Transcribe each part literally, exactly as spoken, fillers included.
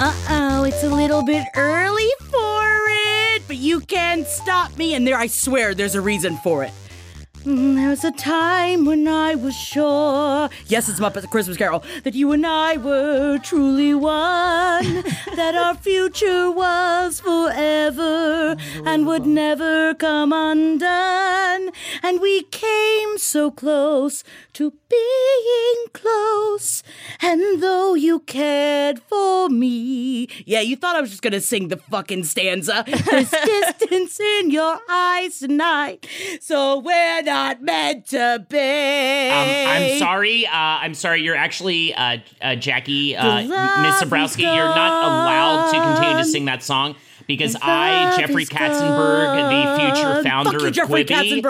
Uh-oh, it's a little bit early for it, but you can't stop me, and there, I swear there's a reason for it. There was a time when I was sure, yes, it's Muppet Christmas Carol, that you and I were truly one, that our future was forever and would never come undone. And we came so close to being close, and though you cared for me. Yeah, you thought I was just going to sing the fucking stanza. There's distance in your eyes tonight, so we're not meant to be. Um, I'm sorry. Uh, I'm sorry. You're actually, uh, uh, Jackie, uh, Miss Zabrowski, you're not allowed to continue to sing that song. Because I, Jeffrey Katzenberg, the future founder of Jeffrey Quibi,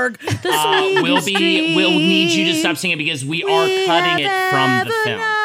uh, will be will need you to stop singing because we, we are cutting it from the film. Known.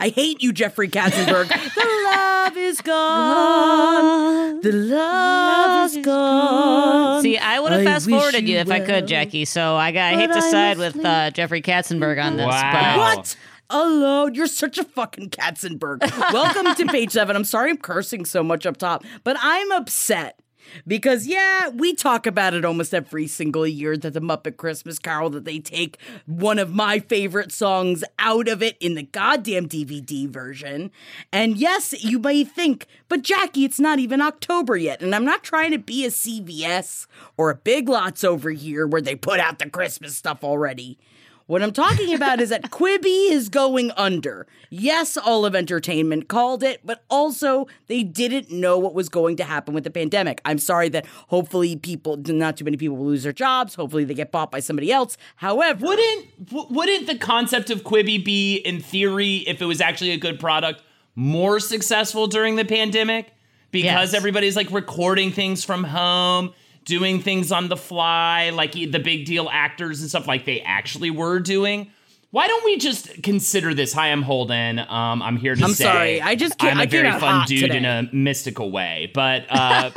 I hate you, Jeffrey Katzenberg. The love is gone. The love is gone. See, I would have fast forwarded you if well. I could, Jackie. So I, I hate to I side with uh, Jeffrey Katzenberg on this. Wow. But what? Alone. You're such a fucking Katzenberg. Welcome to page seven. I'm sorry I'm cursing so much up top, but I'm upset because, yeah, we talk about it almost every single year that the Muppet Christmas Carol, that they take one of my favorite songs out of it in the goddamn D V D version. And yes, you may think, but Jackie, it's not even October yet. And I'm not trying to be a C V S or a Big Lots over here where they put out the Christmas stuff already. What I'm talking about is that Quibi is going under. Yes, all of entertainment called it, but also they didn't know what was going to happen with the pandemic. I'm sorry that hopefully people, not too many people will lose their jobs. Hopefully they get bought by somebody else. However, wouldn't w- wouldn't the concept of Quibi be, in theory, if it was actually a good product, more successful during the pandemic? Because yes. Everybody's like recording things from home, doing things on the fly, like the big deal actors and stuff like they actually were doing. Why don't we just consider this? Hi, I'm Holden. Um, I'm here to I'm say sorry. I just I'm a I very fun dude today. In a mystical way. But, uh,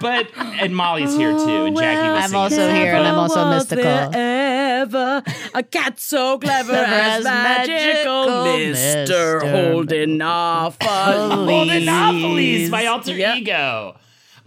but and Molly's here too. And Jackie was I'm also here and I'm also mystical. Ever a cat so clever as, as magical, magical Mister Holdenopolis. Holdenopolis, my alter yep. ego.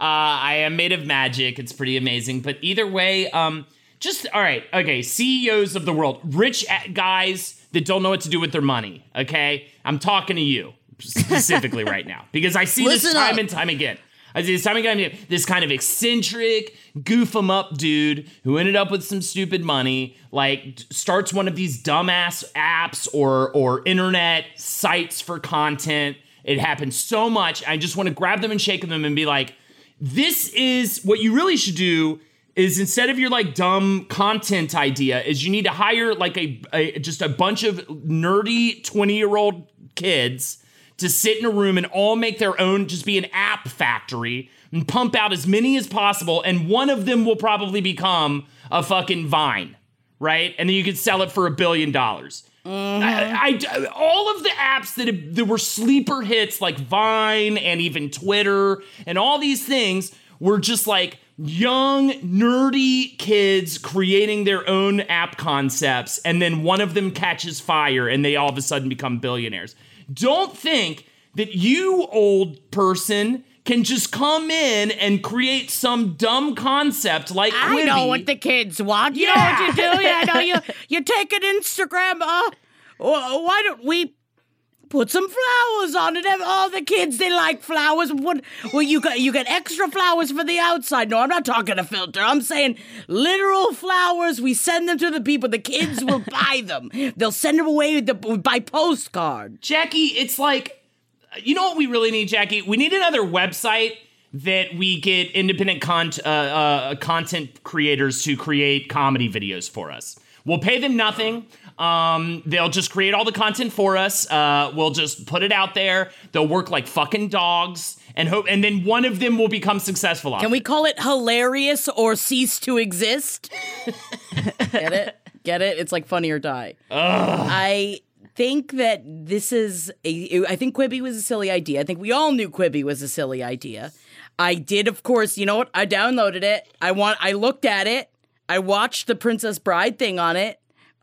Uh, I am made of magic. It's pretty amazing. But either way, um, just, all right, okay, C E Os of the world, rich guys that don't know what to do with their money, okay? I'm talking to you specifically right now because I see Listen this time up. and time again. I see this time and time again. This kind of eccentric, goof-em-up dude who ended up with some stupid money, like starts one of these dumbass apps or or internet sites for content. It happens so much. I just want to grab them and shake them and be like, this is what you really should do is instead of your like dumb content idea is you need to hire like a, a just a bunch of nerdy twenty year old kids to sit in a room and all make their own, just be an app factory and pump out as many as possible. And one of them will probably become a fucking Vine. Right. And then you could sell it for a billion dollars. Mm-hmm. I, I, all of the apps that, that were sleeper hits like Vine and even Twitter and all these things were just like young, nerdy kids creating their own app concepts. And then one of them catches fire and they all of a sudden become billionaires. Don't think that you, old person, can just come in and create some dumb concept like Quibi. I know what the kids want. You yeah. know what you do? Yeah, no, you you take an Instagram. Uh, why don't we put some flowers on it? All the kids, they like flowers. What? Well, you got you get extra flowers for the outside. No, I'm not talking a filter. I'm saying literal flowers. We send them to the people. The kids will buy them. They'll send them away the, by postcard. Jackie, it's like. You know what we really need, Jackie? We need another website that we get independent con- uh, uh, content creators to create comedy videos for us. We'll pay them nothing. Um, they'll just create all the content for us. Uh, we'll just put it out there. They'll work like fucking dogs and hope. And then one of them will become successful. Can we call it hilarious or cease to exist? Get it? Get it? It's like Funny or Die. Ugh. I... I think that this is, a, I think Quibi was a silly idea. I think we all knew Quibi was a silly idea. I did, of course, you know what? I downloaded it. I want. I looked at it. I watched the Princess Bride thing on it.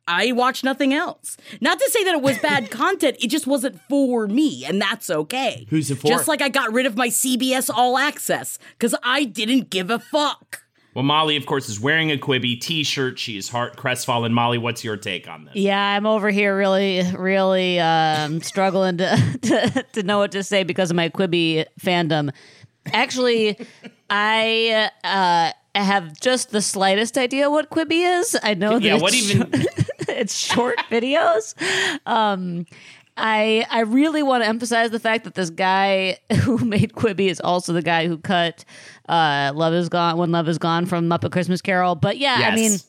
I watched nothing else. Not to say that it was bad content. It just wasn't for me, and that's okay. Who's it for? Just like I got rid of my C B S All Access, because I didn't give a fuck. Well, Molly, of course, is wearing a Quibi T-shirt. She is heart crestfallen. Molly, what's your take on this? Yeah, I'm over here really, really um, struggling to, to to know what to say because of my Quibi fandom. Actually, I uh, have just the slightest idea what Quibi is. I know that yeah, it's, what even- it's short videos. Um I I really want to emphasize the fact that this guy who made Quibi is also the guy who cut uh, Love Is Gone When Love Is Gone from Muppet Christmas Carol. But yeah, yes. I mean,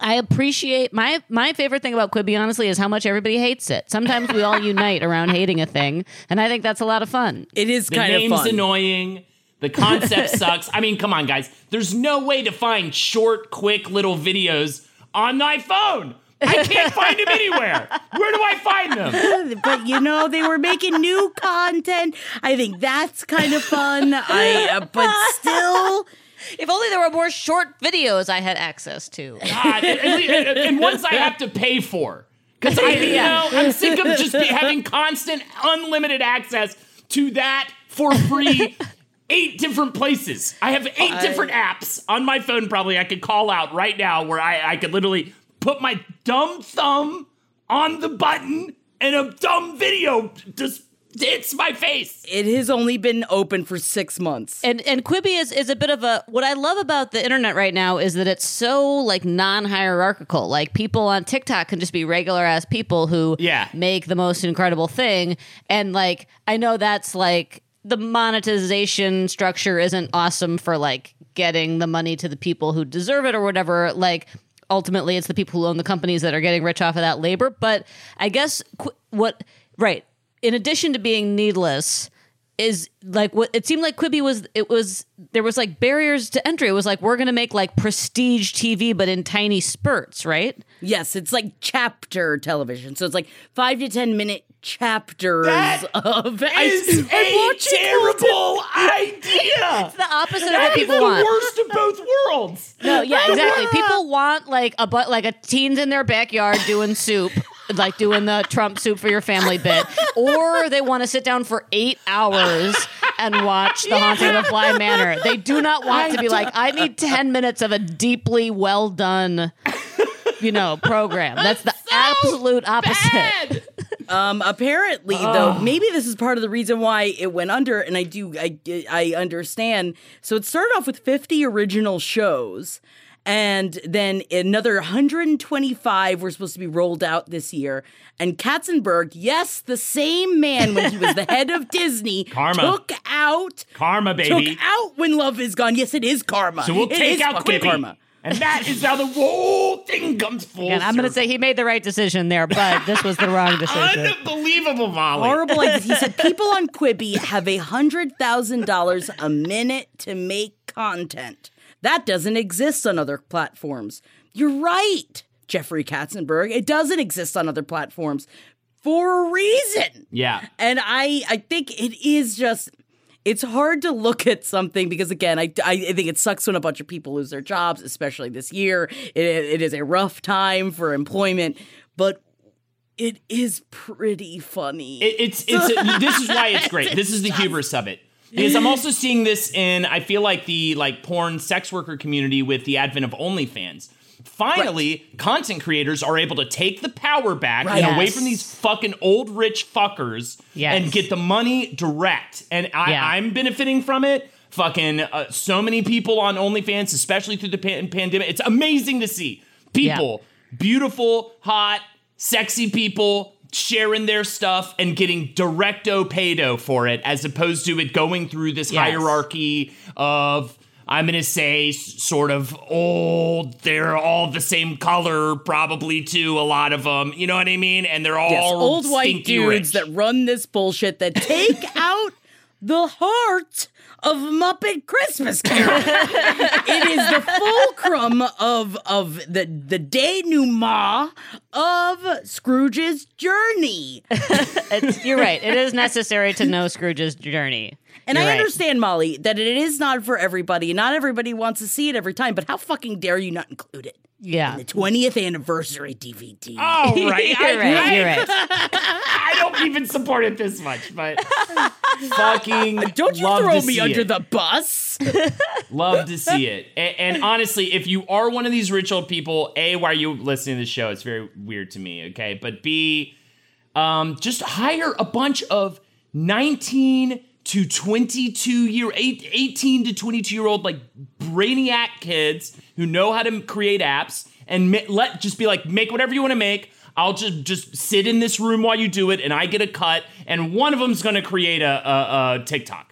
I appreciate my my favorite thing about Quibi, honestly, is how much everybody hates it. Sometimes we all unite around hating a thing, and I think that's a lot of fun. It is kind of fun. The name's annoying. The concept sucks. I mean, come on, guys. There's no way to find short, quick little videos on thy phone. I can't find them anywhere. Where do I find them? But, you know, they were making new content. I think that's kind of fun. I, uh, but still... If only there were more short videos I had access to. God, and, and, and ones I have to pay for. Because, I you know, I'm sick of just having constant, unlimited access to that for free. Eight different places. I have eight I... different apps on my phone, probably, I could call out right now where I, I could literally... put my dumb thumb on the button and a dumb video just hits my face. It has only been open for six months. And and Quibi is, is a bit of a, what I love about the internet right now is that it's so like non-hierarchical. Like people on TikTok can just be regular ass people who yeah. make the most incredible thing. And like, I know that's like, the monetization structure isn't awesome for like getting the money to the people who deserve it or whatever. Like, ultimately, it's the people who own the companies that are getting rich off of that labor. But I guess qu- what, right, in addition to being needless, is like what it seemed like Quibi was, it was, there was like barriers to entry. It was like, we're going to make like prestige T V, but in tiny spurts, right? Yes, it's like chapter television. So it's like five to ten minute chapters that of is I, a terrible idea. It's the opposite that of what people want. It's the worst of both worlds. No, yeah, exactly. People want like a but like a teens in their backyard doing soup, like doing the Trump soup for your family bit, or they want to sit down for eight hours and watch The yeah. Haunting of Bly Manor. They do not want I to be do- like, I need ten minutes of a deeply well done, you know, program. That's the so absolute opposite. Bad. Um, apparently, oh. though, maybe this is part of the reason why it went under, and I do, I, I understand. So it started off with fifty original shows, and then another one hundred twenty-five were supposed to be rolled out this year. And Katzenberg, yes, the same man when he was the head of Disney, karma. took out... Karma, baby. Took out When Love Is Gone. Yes, it is karma. So we'll it take out Quibi. Karma. And that is how the whole thing comes full circle. I'm going to say he made the right decision there, but this was the wrong decision. Unbelievable, Molly. Horrible. He said people on Quibi have one hundred thousand dollars a minute to make content. That doesn't exist on other platforms. You're right, Jeffrey Katzenberg. It doesn't exist on other platforms for a reason. Yeah. And I, I think it is just... It's hard to look at something because, again, I, I think it sucks when a bunch of people lose their jobs, especially this year. It, it is a rough time for employment, but it is pretty funny. It, it's it's a, this is why it's great. This is the hubris of it. Because I'm also seeing this in, I feel like, the like porn sex worker community with the advent of OnlyFans. Finally, right. content creators are able to take the power back right. and yes. away from these fucking old rich fuckers yes. and get the money direct. And I, yeah. I'm benefiting from it. Fucking uh, so many people on OnlyFans, especially through the pan- pandemic. It's amazing to see people, yeah. beautiful, hot, sexy people sharing their stuff and getting directo paydo for it, as opposed to it going through this yes. hierarchy of... I'm going to say sort of old, they're all the same color probably too, a lot of them, you know what I mean? And they're all yes, old white dudes rich. That run this bullshit that take out the heart of Muppet Christmas Carol. It is the fulcrum of of the, the denouement of Scrooge's journey. It's, you're right. It is necessary to know Scrooge's journey. And You're I right. understand, Molly, that it is not for everybody. Not everybody wants to see it every time, but how fucking dare you not include it? Yeah. In the twentieth anniversary D V D. Oh, right. You're I, right. I, You're right. I don't even support it this much, but fucking Don't you love throw to me see under it. The bus. Love to see it. And, and honestly, if you are one of these rich old people, A, why are you listening to the show? It's very weird to me, okay? But B, um, just hire a bunch of nineteen... to twenty-two year eight, eighteen to twenty-two year old like brainiac kids who know how to create apps and ma- let just be like, make whatever you want to make. I'll just just sit in this room while you do it and I get a cut, and one of them's going to create a, a, a TikTok.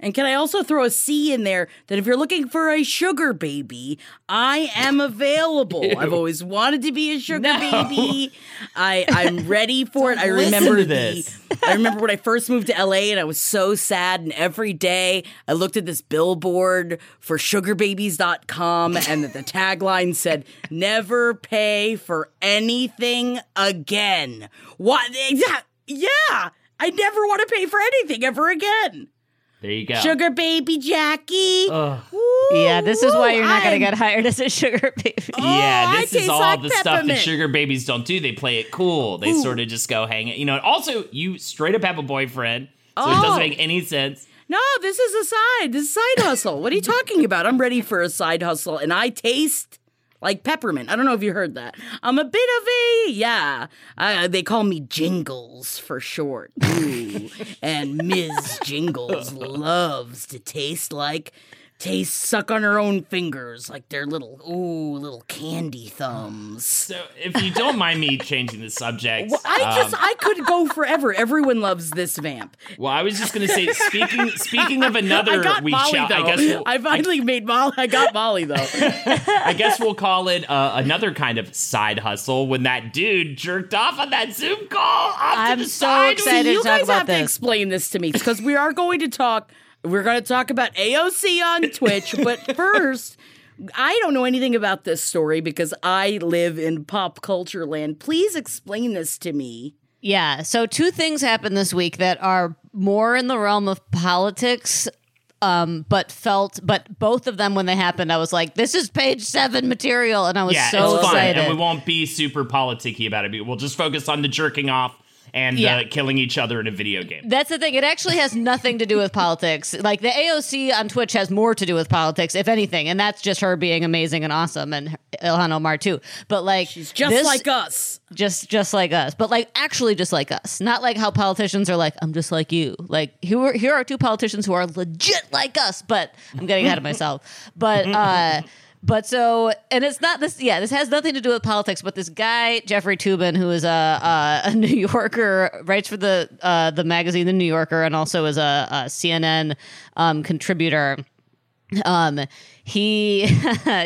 And can I also throw a C in there that if you're looking for a sugar baby, I am available. Ew. I've always wanted to be a sugar no. baby. I, I'm ready for it. I remember this. The, I remember when I first moved to L A and I was so sad. And every day I looked at this billboard for sugar babies dot com and the tagline said, never pay for anything again. What? Yeah. I never want to pay for anything ever again. There you go. Sugar baby Jackie. Ooh, yeah, this is why you're not going to get hired as a sugar baby. Oh, yeah, this I is all like the peppermint. Stuff that sugar babies don't do. They play it cool. They Ooh. Sort of just go hang it. You know, also, you straight up have a boyfriend, so oh. it doesn't make any sense. No, this is a side. This is a side hustle. What are you talking about? I'm ready for a side hustle, and I taste... like peppermint. I don't know if you heard that. I'm a bit of a, yeah. Uh, they call me Jingles for short. Ooh. And Miz Jingles loves to taste like, taste, suck on her own fingers like they're little, ooh, little candy thumbs. So if you don't mind me changing the subject. Well, I um, just, I could go forever. Everyone loves this vamp. Well, I was just going to say, speaking speaking of another, I got we Molly, shall, though. I guess we'll, I finally I, made Molly, I got Molly though. I guess we'll call it uh, another kind of side hustle when that dude jerked off on that Zoom call. I'm so side. excited See, to talk about this. You guys have to explain this to me because we are going to talk We're going to talk about A O C on Twitch, but first, I don't know anything about this story because I live in pop culture land. Please explain this to me. Yeah, so two things happened this week that are more in the realm of politics, um, but felt, but both of them when they happened, I was like, this is page seven material, and I was yeah, so it's excited. Fine, and we won't be super politicky about it. We'll just focus on the jerking off. And yeah. uh, killing each other in a video game. That's the thing. It actually has nothing to do with politics. Like, the A O C on Twitch has more to do with politics, if anything. And that's just her being amazing and awesome. And Ilhan Omar, too. But, like... she's just this, like us. Just just like us. But, like, actually just like us. Not like how politicians are like, I'm just like you. Like, here are, here are two politicians who are legit like us. But I'm getting ahead of myself. But... uh But so, and it's not this, yeah, this has nothing to do with politics, but this guy, Jeffrey Toobin, who is a, a, a New Yorker, writes for the uh, the magazine, The New Yorker, and also is a, a C N N um, contributor. Um, he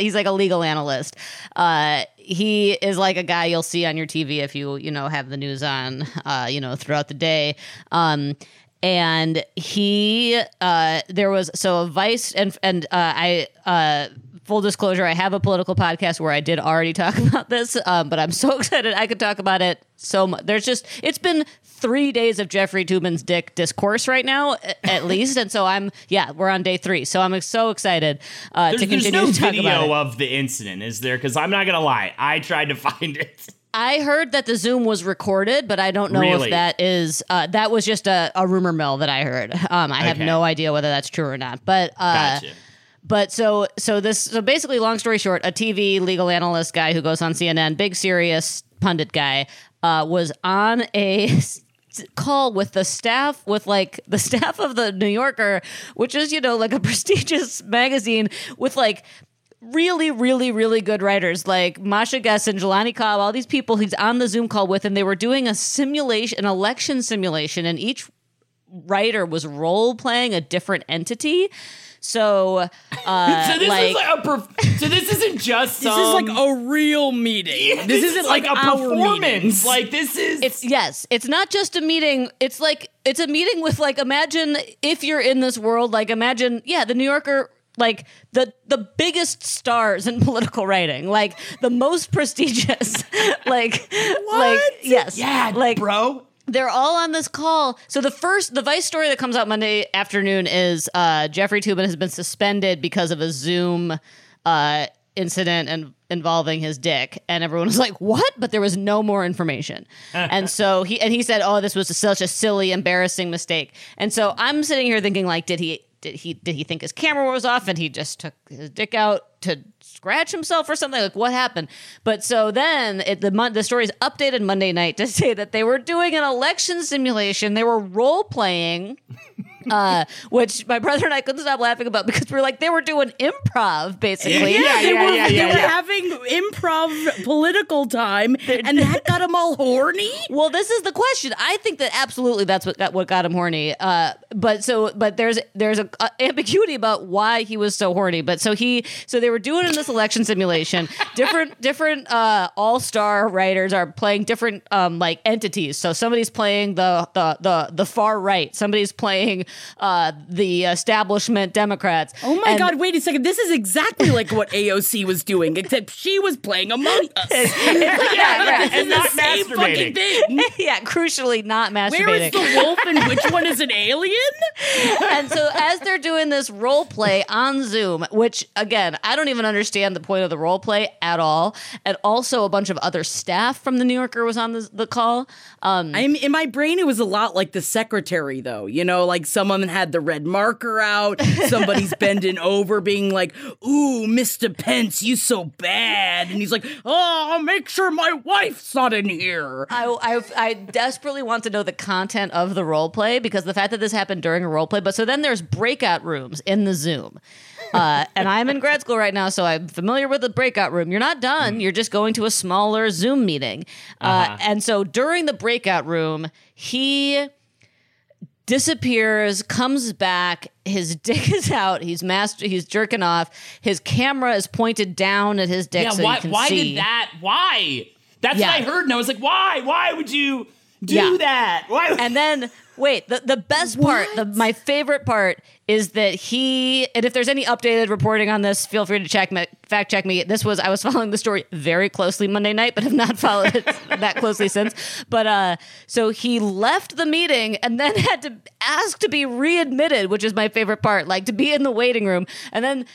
he's like a legal analyst. Uh, he is like a guy you'll see on your T V if you, you know, have the news on, uh, you know, throughout the day. Um And he, uh, there was, so a Vice, and, and, uh, I, uh, full disclosure, I have a political podcast where I did already talk about this, um, but I'm so excited I could talk about it so much. There's just, it's been three days of Jeffrey Toobin's dick discourse right now, at least. And so I'm, yeah, we're on day three. So I'm so excited, uh, there's, to continue there's no to talk about it. There's no video of the incident, is there? Cause I'm not going to lie. I tried to find it. I heard that the Zoom was recorded, but I don't know really? if that is, uh, that was just a, a rumor mill that I heard. Um, I okay. have no idea whether that's true or not, but, uh, gotcha. But so, so this, so basically long story short, a T V legal analyst guy who goes on C N N, big serious pundit guy, uh, was on a call with the staff, with like the staff of the New Yorker, which is, you know, like a prestigious magazine with like really, really, really good writers like Masha Gessen, Jelani Cobb, all these people he's on the Zoom call with, and they were doing a simulation, an election simulation, and each writer was role-playing a different entity. So, uh, so this like, is like a perf- so this isn't just some, this is like a real meeting. Yeah, this, this isn't is like, like a performance. Meetings. Like this is it's yes, it's not just a meeting. It's like it's a meeting with like imagine if you're in this world, like imagine yeah, the New Yorker. Like the the biggest stars in political writing, like the most prestigious, like what? like yes, yeah, like bro, they're all on this call. So the first, the Vice story that comes out Monday afternoon is uh, Jeffrey Toobin has been suspended because of a Zoom uh, incident and involving his dick, and everyone was like, "What?" But there was no more information, and so he and he said, "Oh, this was such a silly, embarrassing mistake." And so I'm sitting here thinking, like, did he? Did he did he think his camera was off and he just took his dick out to scratch himself or something? Like, what happened? But so then it, the the story's updated Monday night to say that they were doing an election simulation. They were role-playing, uh, which my brother and I couldn't stop laughing about because we were like, they were doing improv, basically. Yeah, yeah, they yeah, were, yeah, they yeah, were yeah. having improv political time, and that got them all horny? Well, this is the question. I think that absolutely that's what got, what got him horny. Uh, but so, but there's there's an ambiguity about why he was so horny. But so he, so they were doing in this election simulation, different different uh, all-star writers are playing different um, like entities. So somebody's playing the the the, the far right. Somebody's playing uh, the establishment Democrats. Oh my and, God! Wait a second. This is exactly like what A O C was doing, except she was playing Among Us. It's, it's yeah, like, yeah, yeah. It's and the not same fucking thing. Yeah, crucially not masturbating. Where is the wolf and which one is an alien? And so as they're doing this role play on Zoom, which again I don't even understand. understand the point of the role play at all. And also a bunch of other staff from the New Yorker was on the, the call. Um, I'm, in my brain, it was a lot like the secretary, though. You know, like someone had the red marker out. Somebody's bending over being like, ooh, Mister Pence, you so bad. And he's like, oh, I'll make sure my wife's not in here. I, I, I desperately want to know the content of the role play because the fact that this happened during a role play. But so then there's breakout rooms in the Zoom. Uh, and I'm in grad school right now, so I'm familiar with the breakout room. You're not done. You're just going to a smaller Zoom meeting. Uh-huh. Uh, and so during the breakout room, he disappears, comes back. His dick is out. He's master. He's jerking off. His camera is pointed down at his dick. Yeah, so why, you can why see. did that? Why? That's yeah. what I heard. And I was like, why? Why would you do yeah. that? Why? And then... Wait, the, the best what? part, the, my favorite part is that he, and if there's any updated reporting on this, feel free to check me, fact check me. This was, I was following the story very closely Monday night, but have not followed it that closely since. But uh, so he left the meeting and then had to ask to be readmitted, which is my favorite part, like to be in the waiting room. And then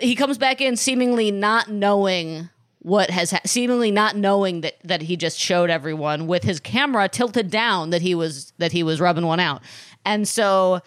he comes back in seemingly not knowing what has ha- seemingly not knowing that, that he just showed everyone with his camera tilted down that he was that he was rubbing one out. And so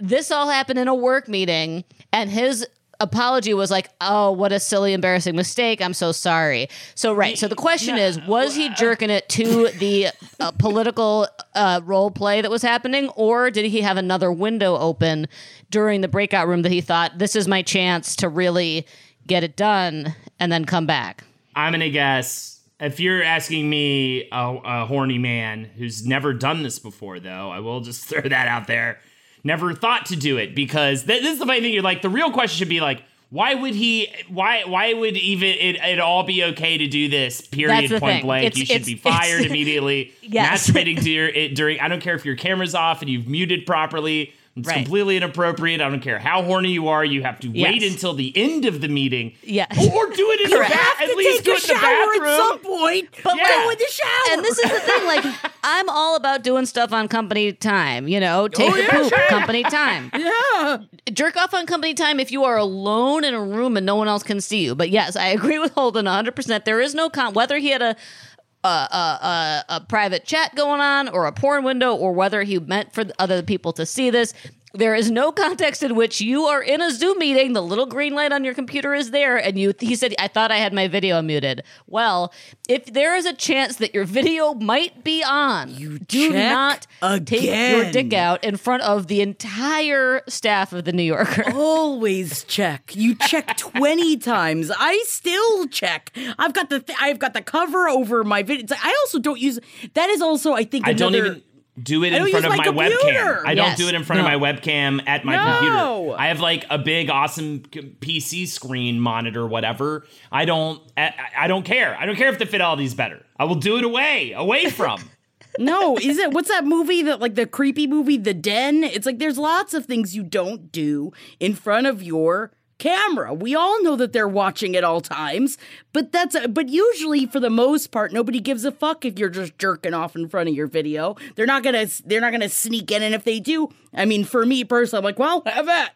this all happened in a work meeting, and his apology was like, oh, what a silly, embarrassing mistake. I'm so sorry. So, right. So the question no. is, was he jerking it to the uh, political uh, role play that was happening, or did he have another window open during the breakout room that he thought, this is my chance to really get it done and then come back? I'm going to guess, if you're asking me, a, a horny man who's never done this before, though, I will just throw that out there, never thought to do it, because th- this is the funny thing. You're like, the real question should be like, why would he, why why would even it, it all be okay to do this, period, point blank? It's, you should it's, be fired immediately, yes. masturbating to your, it during, I don't care if your camera's off and you've muted properly. It's right. completely inappropriate. I don't care how horny you are. You have to yes. wait until the end of the meeting. Yes. Or, or do it in the bathroom. At least go in the bathroom. At some point, but yeah. go in the shower. And this is the thing. Like, I'm all about doing stuff on company time. You know, take oh, a yeah, poop, sure. company time. Yeah. Jerk off on company time if you are alone in a room and no one else can see you. But yes, I agree with Holden one hundred percent. There is no con. Whether he had a a, a, a, a private chat going on or a porn window or whether he meant for other people to see this. There is no context in which you are in a Zoom meeting, the little green light on your computer is there, and you. He said, I thought I had my video muted. Well, if there is a chance that your video might be on, you do not again. Take your dick out in front of the entire staff of The New Yorker. Always check. You check twenty times. I still check. I've got the th- I've got the cover over my video. I also don't use, that is also, I think, I another... don't even- Do it in front of my, my webcam. I yes. don't do it in front no. of my webcam at my no. computer. I have like a big, awesome P C screen monitor, whatever. I don't. I, I don't care. I don't care if the fidelity's better. I will do it away, away from. No, is it? What's that movie that like the creepy movie, The Den? It's like there's lots of things you don't do in front of your camera. We all know that they're watching at all times, but that's a, but usually for the most part nobody gives a fuck if you're just jerking off in front of your video. They're not going to they're not going to sneak in, and if they do, I mean for me personally I'm like, "Well, have that."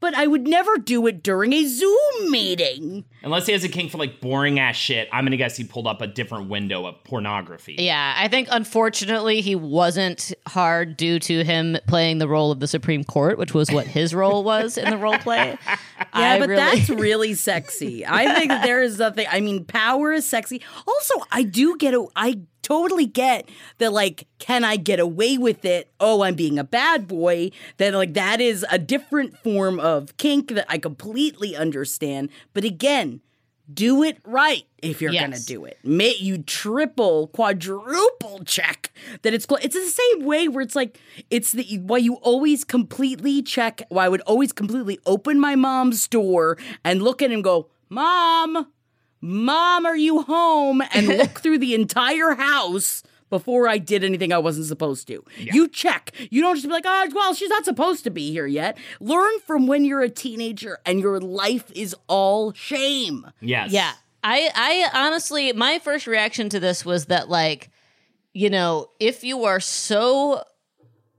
But I would never do it during a Zoom meeting. Unless he has a kink for like boring ass shit. I'm going to guess he pulled up a different window of pornography. Yeah, I think unfortunately he wasn't hard due to him playing the role of the Supreme Court, which was what his role was in the role play. Yeah, I but really... that's really sexy. I think there is nothing. I mean, power is sexy. Also, I do get a, I totally get that, like, can I get away with it? Oh, I'm being a bad boy. That, like, that is a different form of kink that I completely understand. But again, do it right if you're yes. going to do it. May you triple, quadruple check that it's cl- – it's the same way where it's like – it's the why you always completely check – why I would always completely open my mom's door and look at him and go, Mom, Mom, are you home? And look through the entire house before I did anything I wasn't supposed to. Yeah. You check. You don't just be like, oh, well, she's not supposed to be here yet. Learn from when you're a teenager and your life is all shame. Yes. Yeah. I, I honestly, my first reaction to this was that, like, you know, if you are so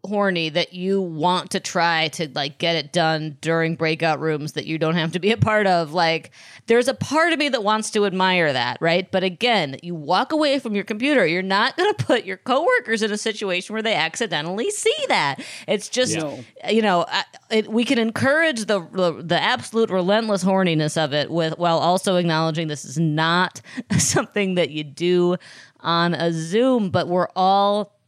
horny that you want to try to like get it done during breakout rooms that you don't have to be a part of, like there's a part of me that wants to admire that, right? But again, you walk away from your computer. You're not going to put your coworkers in a situation where they accidentally see that. It's just no. you know I, it, we can encourage the, the the absolute relentless horniness of it with while also acknowledging this is not something that you do on a Zoom, but we're all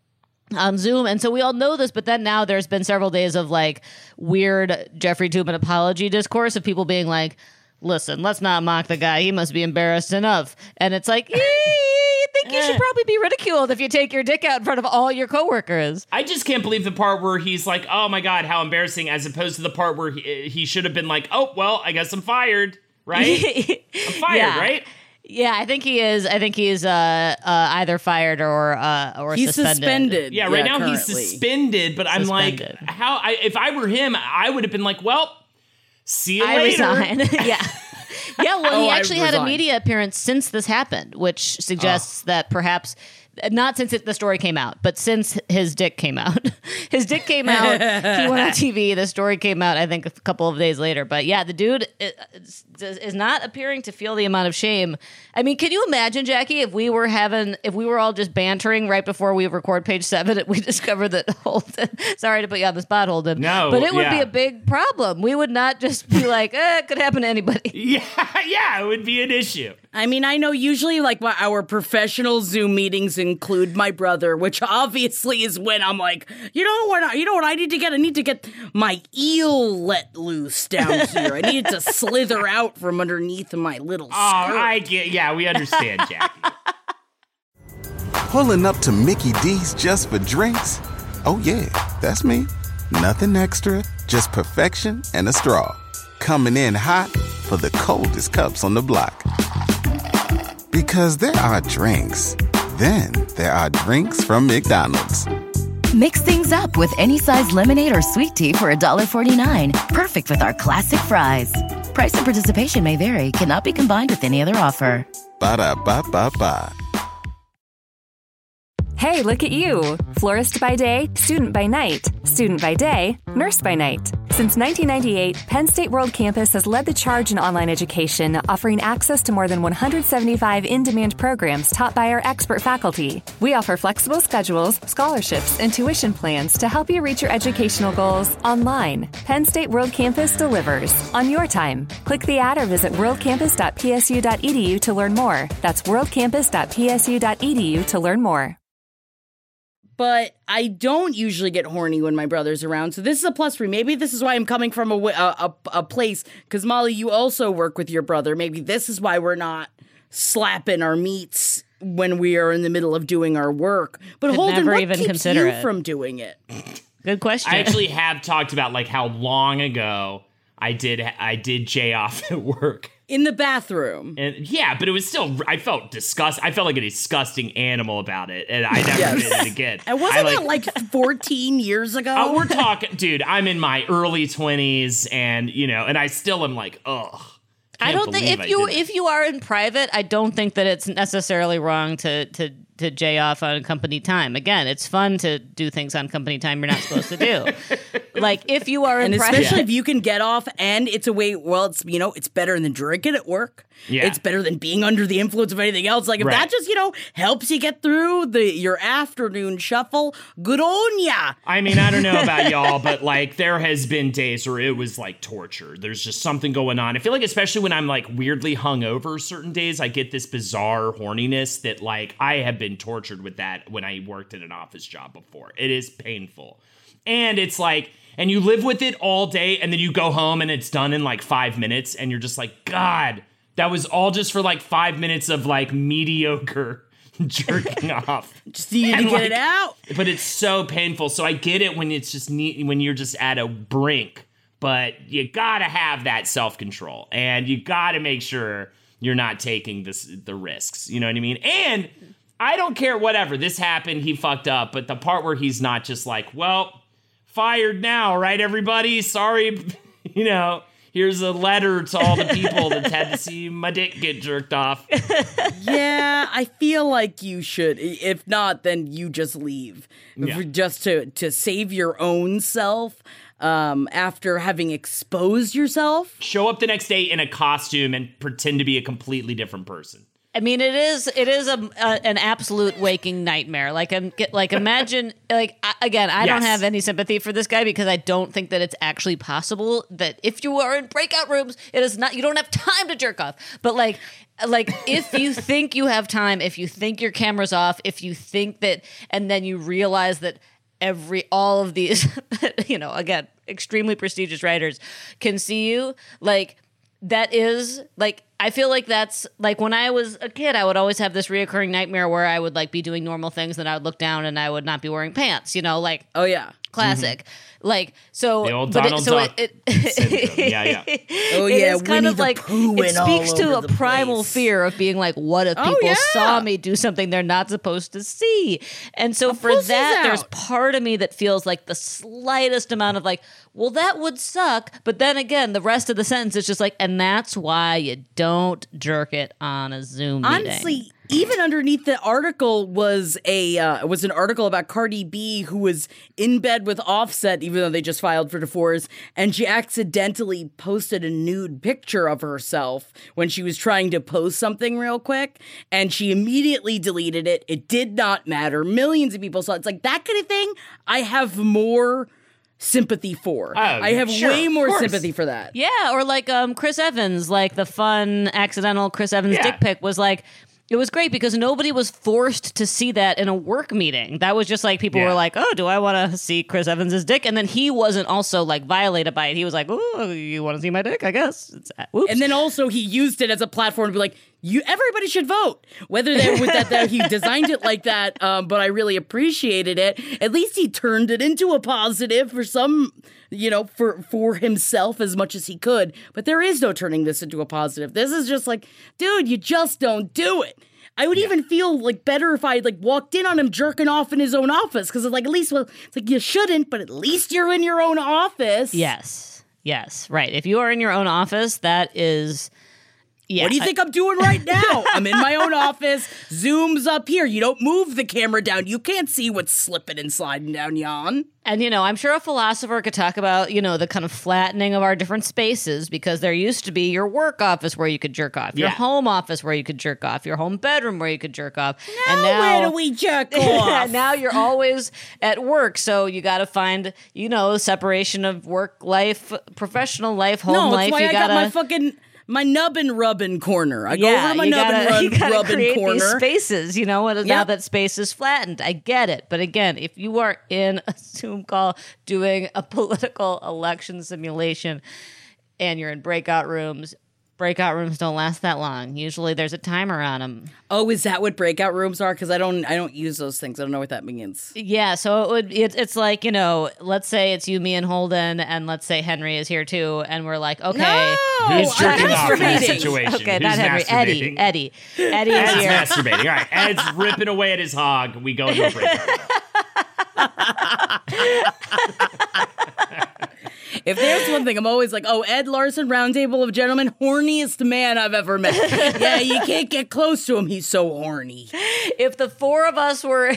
on Zoom. And so we all know this, but then now there's been several days of like weird Jeffrey Toobin apology discourse of people being like, listen, let's not mock the guy. He must be embarrassed enough. And it's like, I think you should probably be ridiculed if you take your dick out in front of all your coworkers. I just can't believe the part where he's like, oh my God, how embarrassing, as opposed to the part where he, he should have been like, oh, well, I guess I'm fired, right? I'm fired, yeah. right? Yeah, I think he is. I think he's uh, uh, either fired or uh, or he's suspended. suspended. Yeah, right yeah, now currently. he's suspended. But I'm suspended. like, how? I, if I were him, I would have been like, well, see you I later. Resign. yeah, yeah. Well, oh, he actually had a media appearance since this happened, which suggests oh. that perhaps not since it, the story came out, but since his dick came out. His dick came out. He went on T V. The story came out, I think, a couple of days later. But yeah, the dude is, is not appearing to feel the amount of shame. I mean, can you imagine, Jackie, if we were having, if we were all just bantering right before we record page seven and we discovered that Holden, sorry to put you on the spot, Holden. No. But it would yeah. be a big problem. We would not just be like, eh, it could happen to anybody. Yeah, yeah, it would be an issue. I mean, I know usually like our professional Zoom meetings include my brother, which obviously is when I'm like, you know what, I, you know what I need to get? I need to get my eel let loose down here. I need it to slither out from underneath my little skirt. Oh, I get, yeah, we understand, Jackie. Pulling up to Mickey D's just for drinks? Oh yeah, that's me. Nothing extra, just perfection and a straw. Coming in hot for the coldest cups on the block. Because there are drinks, then there are drinks from McDonald's. Mix things up with any size lemonade or sweet tea for one forty-nine. Perfect with our classic fries. Price and participation may vary. Cannot be combined with any other offer. Ba-da-ba-ba-ba. Hey, look at you. Florist by day, student by night, student by day, nurse by night. Since nineteen ninety-eight, Penn State World Campus has led the charge in online education, offering access to more than one hundred seventy-five in-demand programs taught by our expert faculty. We offer flexible schedules, scholarships, and tuition plans to help you reach your educational goals online. Penn State World Campus delivers on your time. Click the ad or visit world campus dot p s u dot e d u to learn more. That's world campus dot p s u dot e d u to learn more. But I don't usually get horny when my brother's around, so this is a plus for me. Maybe this is why I'm coming from a, a, a place, because, Molly, you also work with your brother. Maybe this is why we're not slapping our meats when we are in the middle of doing our work. But Holden, what even keeps you it. from doing it? Good question. I actually have talked about, like, how long ago I did I did J off at work. In the bathroom. And, yeah, but it was still, I felt disgust. I felt like a disgusting animal about it, and I never yes. did it again. And wasn't I, like, that like fourteen years ago? Oh, we're talking, dude, I'm in my early twenties, and, you know, and I still am like, ugh. I don't think, if I you if you are in private, I don't think that it's necessarily wrong to to to J off on company time. Again, it's fun to do things on company time you're not supposed to do. Like, if you are in and private. Especially if you can get off, and it's a way, well, it's, you know, it's better than drinking at work. Yeah. It's better than being under the influence of anything else. Like, if right. that just, you know, helps you get through the your afternoon shuffle, good on ya. I mean, I don't know about y'all, but, like, there has been days where it was, like, torture. There's just something going on. I feel like, especially when I'm, like, weirdly hungover certain days, I get this bizarre horniness that, like, I have been tortured with that when I worked at an office job before. It is painful. And it's like, and you live with it all day, and then you go home and it's done in like five minutes, and you're just like, God, that was all just for like five minutes of like mediocre jerking off. Just needed to get like, it out. But it's so painful. So I get it when it's just neat, when you're just at a brink, but you gotta have that self-control, and you gotta make sure you're not taking this the risks. You know what I mean? And I don't care, whatever. This happened, he fucked up, but the part where he's not just like, well, fired now, right, everybody? Sorry, you know, here's a letter to all the people that had to see my dick get jerked off. Yeah, I feel like you should. If not, then you just leave. Yeah. Just to, to save your own self um, after having exposed yourself. Show up the next day in a costume and pretend to be a completely different person. I mean, it is it is a, a an absolute waking nightmare. Like, um, like imagine, like I, again, I yes. don't have any sympathy for this guy, because I don't think that it's actually possible that if you are in breakout rooms, it is not, you don't have time to jerk off. But like, like if you think you have time, if you think your camera's off, if you think that, and then you realize that every all of these, you know, again, extremely prestigious writers can see you, like. That is, like, I feel like that's, like, when I was a kid, I would always have this reoccurring nightmare where I would, like, be doing normal things, and I would look down, and I would not be wearing pants, you know, like, oh, yeah, classic. Mm-hmm. Like, so. The old Donald it, so Duck it, it, Yeah, yeah. Oh, yeah, it's kind of like, it speaks to a primal place. Fear of being like, what if people oh, yeah. saw me do something they're not supposed to see? And so for that, there's part of me that feels like the slightest amount of, like, well, that would suck. But then again, the rest of the sentence is just like, and that's why you don't jerk it on a Zoom meeting. Honestly, even underneath the article was a uh, was an article about Cardi B, who was in bed with Offset, even though they just filed for divorce, and she accidentally posted a nude picture of herself when she was trying to post something real quick, and she immediately deleted it. It did not matter. Millions of people saw it. It's like that kind of thing. I have more sympathy for. Oh, I have sure, way more sympathy for that. Yeah, or like um, Chris Evans, like the fun, accidental Chris Evans yeah. dick pic was like, it was great because nobody was forced to see that in a work meeting. That was just like people yeah. were like, oh, do I want to see Chris Evans's dick? And then he wasn't also like violated by it. He was like, oh, you want to see my dick? I guess. It's, oops. And then also he used it as a platform to be like, you, everybody should vote. Whether they with that, that he designed it like that, um, but I really appreciated it. At least he turned it into a positive for some, you know, for, for himself as much as he could. But there is no turning this into a positive. This is just like, dude, you just don't do it. I would yeah. even feel like better if I like walked in on him jerking off in his own office, because it's like at least well, it's like you shouldn't, but at least you're in your own office. Yes, yes, right. If you are in your own office, that is Yeah, what do you think I- I'm doing right now? I'm in my own office. Zoom's up here. You don't move the camera down. You can't see what's slipping and sliding down yon. And, you know, I'm sure a philosopher could talk about, you know, the kind of flattening of our different spaces, because there used to be your work office where you could jerk off, your yeah. home office where you could jerk off, your home bedroom where you could jerk off. Now, and now where do we jerk off? Now you're always at work. So you got to find, you know, separation of work life, professional life, home no, life. No, that's why you I gotta, got my fucking... My nub and rubbin' corner. I yeah, go over to my nub gotta, and rub, you gotta rubbin' create corner. These spaces, you know, yep. now that space is flattened. I get it. But again, if you are in a Zoom call doing a political election simulation and you're in breakout rooms, breakout rooms don't last that long. Usually there's a timer on them. Oh, is that what breakout rooms are? Because I don't I don't use those things. I don't know what that means. Yeah, so it would it, it's like, you know, let's say it's you, me, and Holden, and let's say Henry is here too, and we're like, okay. No! Who's jerking off in that situation? Okay, Who's not Henry. Eddie. Eddie. Eddie is Ed's here. Ed's masturbating. All right, Ed's ripping away at his hog. We go into a breakout room. If there's one thing, I'm always like, oh, Ed Larson, Roundtable of Gentlemen, horniest man I've ever met. Yeah, you can't get close to him. He's so horny. If the four of us were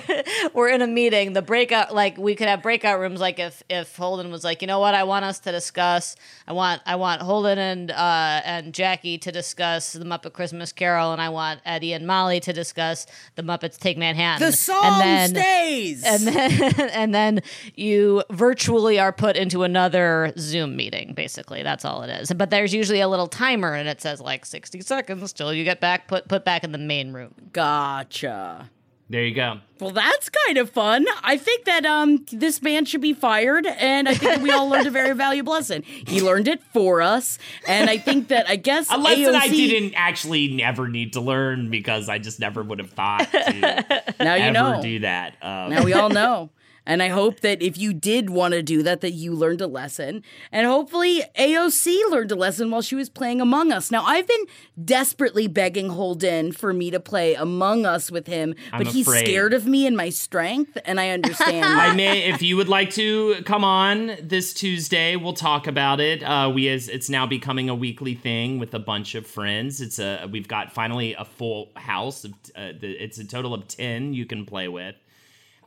were in a meeting, the breakout, like, we could have breakout rooms. Like, if if Holden was like, you know what, I want us to discuss, I want I want Holden and uh, and Jackie to discuss the Muppet Christmas Carol, and I want Eddie and Molly to discuss the Muppets Take Manhattan. The song and then, stays. And then and then you virtually are put into another Zoom meeting, basically. That's all it is. But there's usually a little timer, and it says like sixty seconds till you get back put put back in the main room. Gotcha. There you go. Well, that's kind of fun. I think that um this man should be fired, and I think that we all learned a very valuable lesson. He learned it for us, and I think that I guess a lesson A O C I didn't actually never need to learn, because I just never would have thought to now you ever know. do that. Um, now we all know. And I hope that if you did want to do that, that you learned a lesson. And hopefully A O C learned a lesson while she was playing Among Us. Now, I've been desperately begging Holden for me to play Among Us with him, I'm but he's afraid. scared of me and my strength, and I understand. I may, if you would like to come on this Tuesday, we'll talk about it. Uh, we is, it's now becoming a weekly thing with a bunch of friends. It's a we've got finally a full house. Of, uh, the, it's a total of ten you can play with.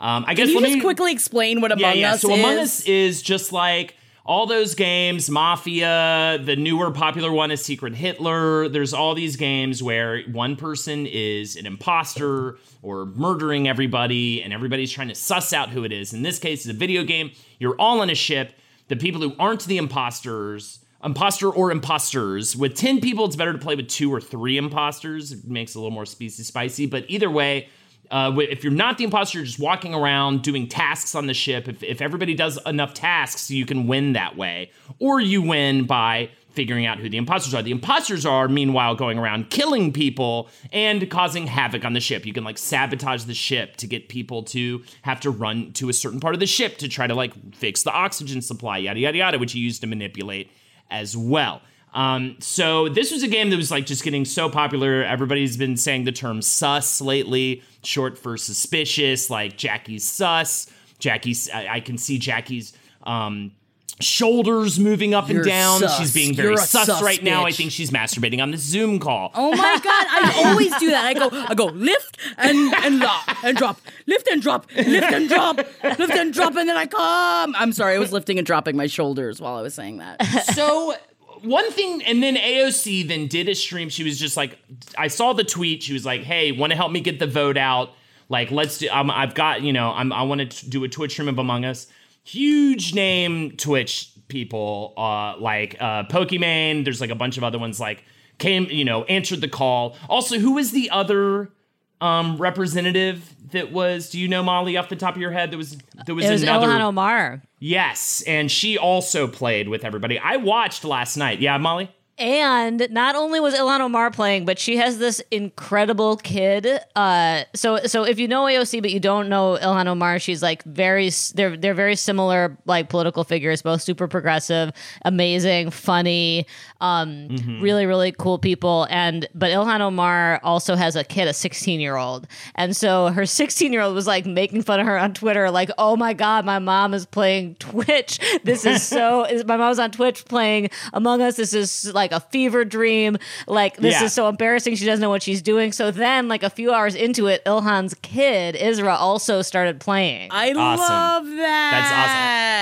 Um, I Can guess you let me, just quickly explain what Among yeah, yeah. Us so is? So Among Us is just like all those games, Mafia, the newer popular one is Secret Hitler. There's all these games where one person is an imposter or murdering everybody, and everybody's trying to suss out who it is. In this case, it's a video game. You're all in a ship. The people who aren't the imposters, imposter or imposters. With ten people, it's better to play with two or three imposters. It makes it a little more spicy, spicy. But either way... Uh, if you're not the imposter, you're just walking around doing tasks on the ship. If, if everybody does enough tasks, you can win that way. Or you win by figuring out who the imposters are. The imposters are, meanwhile, going around killing people and causing havoc on the ship. You can, like, sabotage the ship to get people to have to run to a certain part of the ship to try to, like, fix the oxygen supply, yada, yada, yada, which you use to manipulate as well. Um, so this was a game that was like just getting so popular. Everybody's been saying the term sus lately, short for suspicious, like Jackie's sus. Jackie's, I, I can see Jackie's, um, shoulders moving up You're and down. Sus. She's being very sus, sus right bitch. now. I think she's masturbating on the Zoom call. Oh my God. I always do that. I go, I go lift and, and, lock, and drop, lift and drop, lift and drop, lift and drop. And then I come, I'm sorry. I was lifting and dropping my shoulders while I was saying that. So one thing, and then A O C then did a stream. She was just like, I saw the tweet. She was like, hey, want to help me get the vote out? Like, let's do, um, I've got, you know, I'm, I want to do a Twitch stream of Among Us. Huge name Twitch people, uh, like uh, Pokimane. There's like a bunch of other ones like came, you know, answered the call. Also, who was the other um, representative that was, do you know, Molly, off the top of your head? There was, there was, it was another. Ilhan Omar. Yes, and she also played with everybody. I watched last night. Yeah, Molly? And not only was Ilhan Omar playing, but she has this incredible kid. Uh, so so if you know A O C, but you don't know Ilhan Omar, she's like very, they're, they're very similar, like political figures, both super progressive, amazing, funny, um, mm-hmm. really, really cool people. And, but Ilhan Omar also has a kid, a sixteen year old. And so her sixteen year old was like making fun of her on Twitter. Like, oh my God, my mom is playing Twitch. This is so, my mom's on Twitch playing Among Us. This is like, like a fever dream. Like, this yeah. is so embarrassing. She doesn't know what she's doing. So then, like a few hours into it, Ilhan's kid, Isra, also started playing. I awesome. love that. That's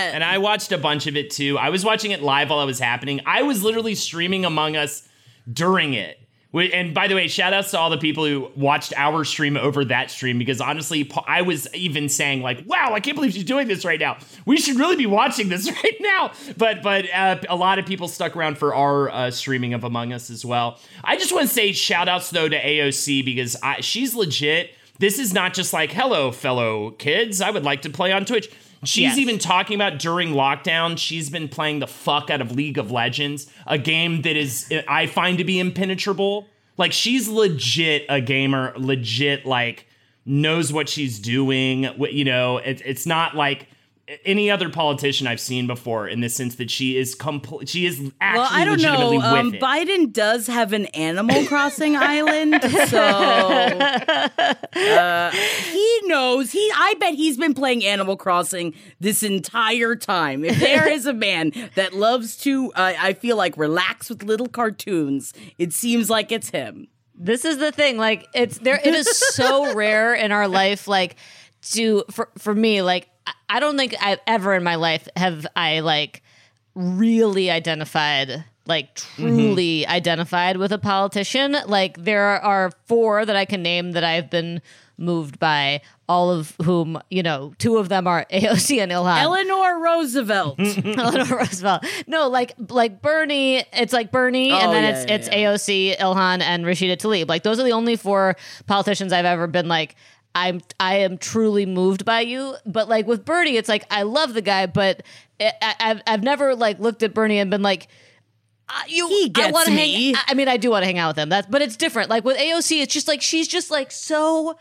awesome. And I watched a bunch of it too. I was watching it live while it was happening. I was literally streaming Among Us during it. And by the way, shout outs to all the people who watched our stream over that stream, because honestly, I was even saying like, wow, I can't believe she's doing this right now. We should really be watching this right now. But but uh, a lot of people stuck around for our uh, streaming of Among Us as well. I just want to say shout outs, though, to A O C, because I, she's legit. This is not just like, hello, fellow kids, I would like to play on Twitch. She's yes. even talking about during lockdown, she's been playing the fuck out of League of Legends, a game that is, I find to be impenetrable. Like, she's legit a gamer, legit, like, knows what she's doing. You know, it, it's not like any other politician I've seen before in the sense that she is compl- she is actually well, I don't legitimately know. Um, with it. Biden does have an Animal Crossing island, so uh, he knows. He, I bet he's been playing Animal Crossing this entire time. If there is a man that loves to, uh, I feel like, relax with little cartoons, it seems like it's him. This is the thing. Like, it's there. It is so rare in our life. Like, to for for me, like. I don't think I've ever in my life have I like really identified, like truly mm-hmm. identified with a politician. Like, there are four that I can name that I've been moved by, all of whom, you know, two of them are A O C and Ilhan. Eleanor Roosevelt. Eleanor Roosevelt. No, like like Bernie, it's like Bernie, oh, and then yeah, it's yeah, it's yeah. A O C, Ilhan, and Rashida Tlaib. Like, those are the only four politicians I've ever been like, I'm I am truly moved by you. But like with Bernie, it's like, I love the guy, but I, I've I've never like looked at Bernie and been like, I, you, he gets I want to hang. I, I mean, I do want to hang out with him. That's but it's different. Like with A O C, it's just like she's just like so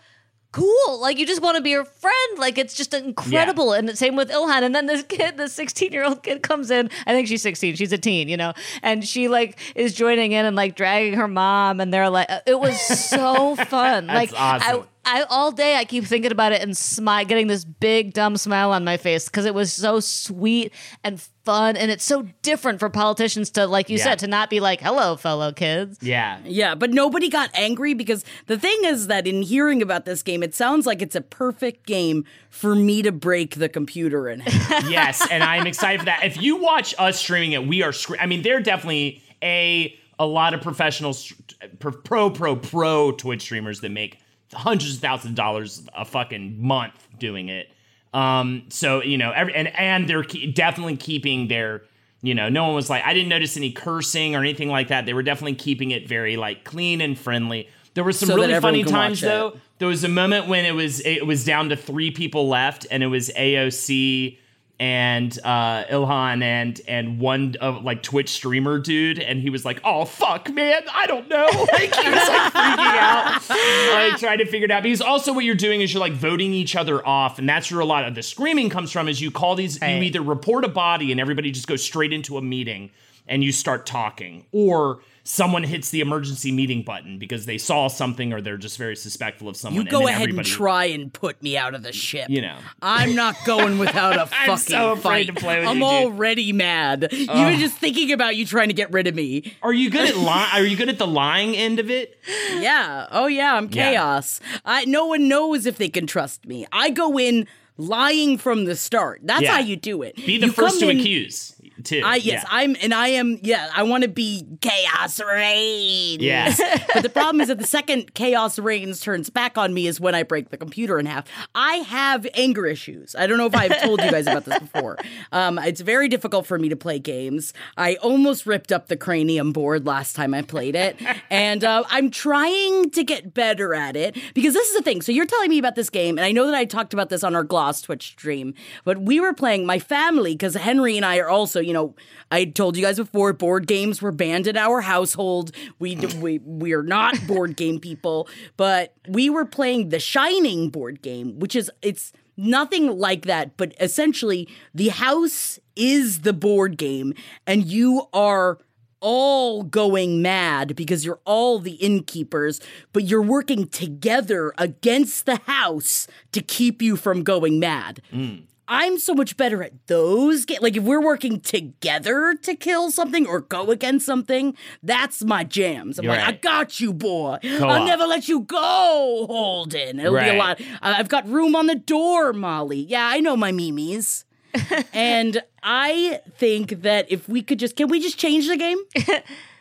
cool. Like, you just want to be her friend. Like, it's just incredible. Yeah. And the same with Ilhan. And then this kid, this sixteen-year-old kid comes in. I think she's sixteen. She's a teen, you know. And she, like, is joining in and, like, dragging her mom. And they're like, it was so fun. That's like, awesome. I, I, all day I keep thinking about it and smi- getting this big, dumb smile on my face because it was so sweet and fun. And it's so different for politicians to, like you yeah. said, to not be like, hello, fellow kids. Yeah. Yeah. But nobody got angry, because the thing is that in hearing about this game, it sounds like it's a perfect game for me to break the computer in half. Yes. And I'm excited for that. If you watch us streaming it, we are, scre- I mean, they're definitely a, a lot of professional, pro, pro, pro Twitch streamers that make hundreds of thousands of dollars a fucking month doing it. Um, so, you know, every, and, and they're ke- definitely keeping their, you know, no one was like, I didn't notice any cursing or anything like that. They were definitely keeping it very like clean and friendly. There were some so really funny times though. It. There was a moment when it was, it was down to three people left, and it was A O C and, uh, Ilhan and, and one of uh, like Twitch streamer dude. And he was like, oh fuck, man, I don't know. Like, he was like freaking out, like trying to figure it out. Because also what you're doing is you're like voting each other off. And that's where a lot of the screaming comes from, is you call these, right. you either report a body and everybody just goes straight into a meeting and you start talking, or someone hits the emergency meeting button because they saw something or they're just very suspectful of someone. You go and ahead and try and put me out of the ship. You know. I'm not going without a fucking I'm so afraid fight. To play with I'm you, already dude. Mad. You uh, were just thinking about you trying to get rid of me. Are you good at lying? Are you good at the lying end of it? Yeah. Oh yeah, I'm chaos. Yeah. I no one knows if they can trust me. I go in lying from the start. That's yeah. how you do it. Be the you first to in, accuse. Too. I yes, yeah. I'm and I am yeah, I want to be chaos reigns. Yes. But the problem is that the second chaos reigns turns back on me is when I break the computer in half. I have anger issues. I don't know if I've told you guys about this before. Um, it's very difficult for me to play games. I almost ripped up the cranium board last time I played it. And uh, I'm trying to get better at it, because this is the thing. So you're telling me about this game, and I know that I talked about this on our Gloss Twitch stream, but we were playing, my family, because Henry and I are also, you know, I told you guys before, board games were banned in our household. We we we are not board game people, but we were playing The Shining board game, which is, it's nothing like that, but essentially the house is the board game, and you are all going mad because you're all the innkeepers, but you're working together against the house to keep you from going mad. Mm. I'm so much better at those games. Like, if we're working together to kill something or go against something, that's my jams. I'm You're like, right. I got you, boy. Co-op. I'll never let you go, Holden. It'll right. be a lot. I've got room on the door, Molly. Yeah, I know my memes. And I think that if we could just, can we just change the game?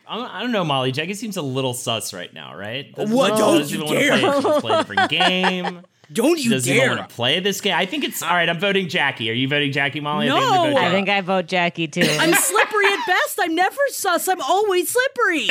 I don't know, Molly. Jackie seems a little sus right now, right? What? Like, don't you dare. Want to play, play a different game. Don't you Does dare. Does he want to play this game? I think it's... All right, I'm voting Jackie. Are you voting Jackie, Molly? No. I think, I, think I vote Jackie, too. I'm slippery at best. I'm never sus. I'm always slippery.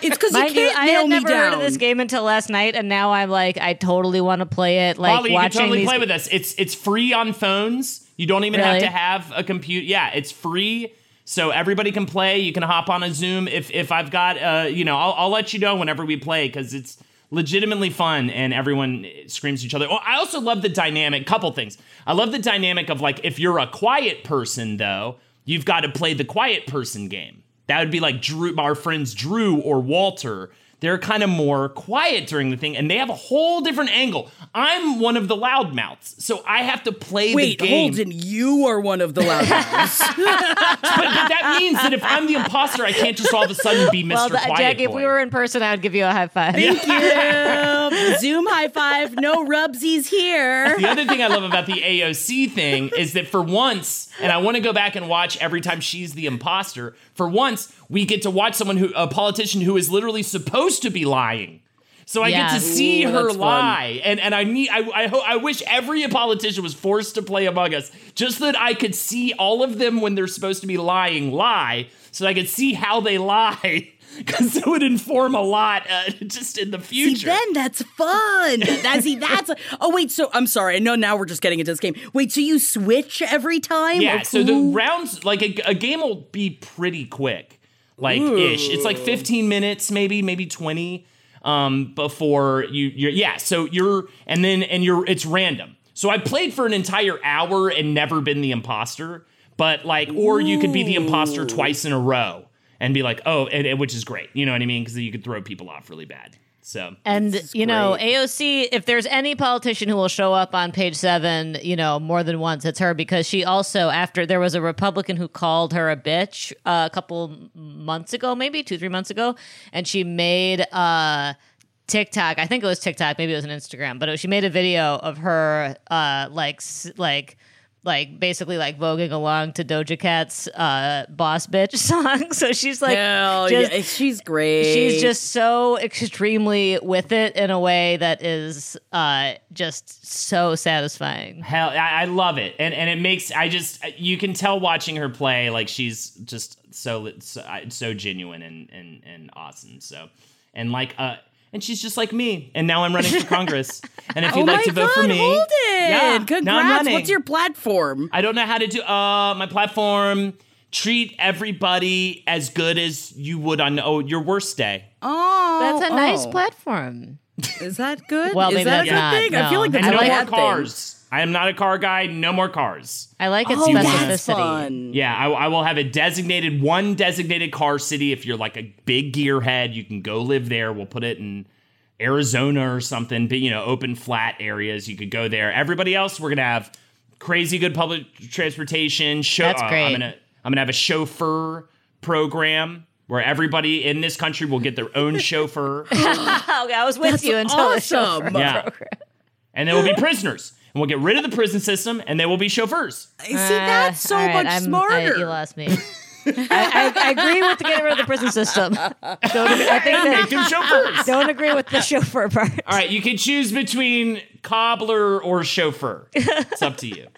It's because you can't you, I nail me down. I had never heard of this game until last night, and now I'm like, I totally want to play it. Like, Molly, you can totally these... play with us. It's, it's free on phones. You don't even really? have to have a computer. Yeah, it's free. So everybody can play. You can hop on a Zoom. If if I've got... Uh, you know, I'll, I'll let you know whenever we play, because it's... legitimately fun, and everyone screams at each other. Oh, I also love the dynamic, couple things. I love the dynamic of, like, if you're a quiet person, though, you've got to play the quiet person game. That would be like Drew, our friends Drew or Walter. They're kind of more quiet during the thing, and they have a whole different angle. I'm one of the loudmouths, so I have to play Wait, the game. Wait, Holden, you are one of the loudmouths. but, but that means that if I'm the imposter, I can't just all of a sudden be Mister Well, Quiet Jack, Boy. If we were in person, I would give you a high five. Thank you. Zoom high five. No rubsies here. The other thing I love about the A O C thing is that for once, and I want to go back and watch every time she's the imposter, for once, we get to watch someone who, a politician who is literally supposed to be lying. So I yeah. get to see Ooh, her lie. And, and I need, I, I, I wish every politician was forced to play Among Us, just so that I could see all of them when they're supposed to be lying, lie, so that I could see how they lie. Because it would inform a lot uh, just in the future. See, then that's fun. That, see, that's... A, oh, wait, so... I'm sorry. I know now we're just getting into this game. Wait, so you switch every time? Yeah, so the rounds... Like, a, a game will be pretty quick. Like, Ooh. ish. It's like fifteen minutes, maybe, maybe twenty um, before you... You're, yeah, so you're... And then... And you're... It's random. So I played for an entire hour and never been the imposter. But, like... Or Ooh. you could be the imposter twice in a row. And be like, oh, and, and, which is great. You know what I mean? Because you could throw people off really bad. So, and, you great. know, A O C, if there's any politician who will show up on page seven, you know, more than once, it's her, because she also, after there was a Republican who called her a bitch uh, a couple months ago, maybe two, three months ago. And she made uh, TikTok. I think it was TikTok. Maybe it was an Instagram. But it was, she made a video of her uh, like like. like basically like voguing along to Doja Cat's uh, Boss Bitch song. So she's like, Hell, just, yeah, she's great. She's just so extremely with it in a way that is uh, just so satisfying. Hell, I, I love it. And and it makes, I just, you can tell watching her play, like she's just so, so, so genuine and, and, and awesome. So, and like, uh, and she's just like me. And now I'm running for Congress. And if you'd oh like to God, vote for me. Hold it. Yeah, congrats. What's your platform? I don't know how to do uh my platform. Treat everybody as good as you would on oh, your worst day. Oh. That's a oh. nice platform. Is that good? well, is maybe that that's a not, thing? No. I feel like that's no like more cars. Thing. I am not a car guy. No more cars. I like its oh, specificity. Yeah, I, I will have a designated, one designated car city. If you're like a big gearhead, you can go live there. We'll put it in Arizona or something, but, you know, open flat areas. You could go there. Everybody else, we're going to have crazy good public transportation. Show, That's great. Uh, I'm going to I'm gonna have a chauffeur program where everybody in this country will get their own chauffeur. okay, I was with That's you until awesome. the chauffeur yeah. program. And they will be prisoners. And we'll get rid of the prison system, and they will be chauffeurs. Uh, See, that's so right, much I'm, smarter. I, you lost me. I, I, I agree with getting rid of the prison system. Don't, I think that, make them chauffeurs. Don't agree with the chauffeur part. All right, you can choose between cobbler or chauffeur. It's up to you.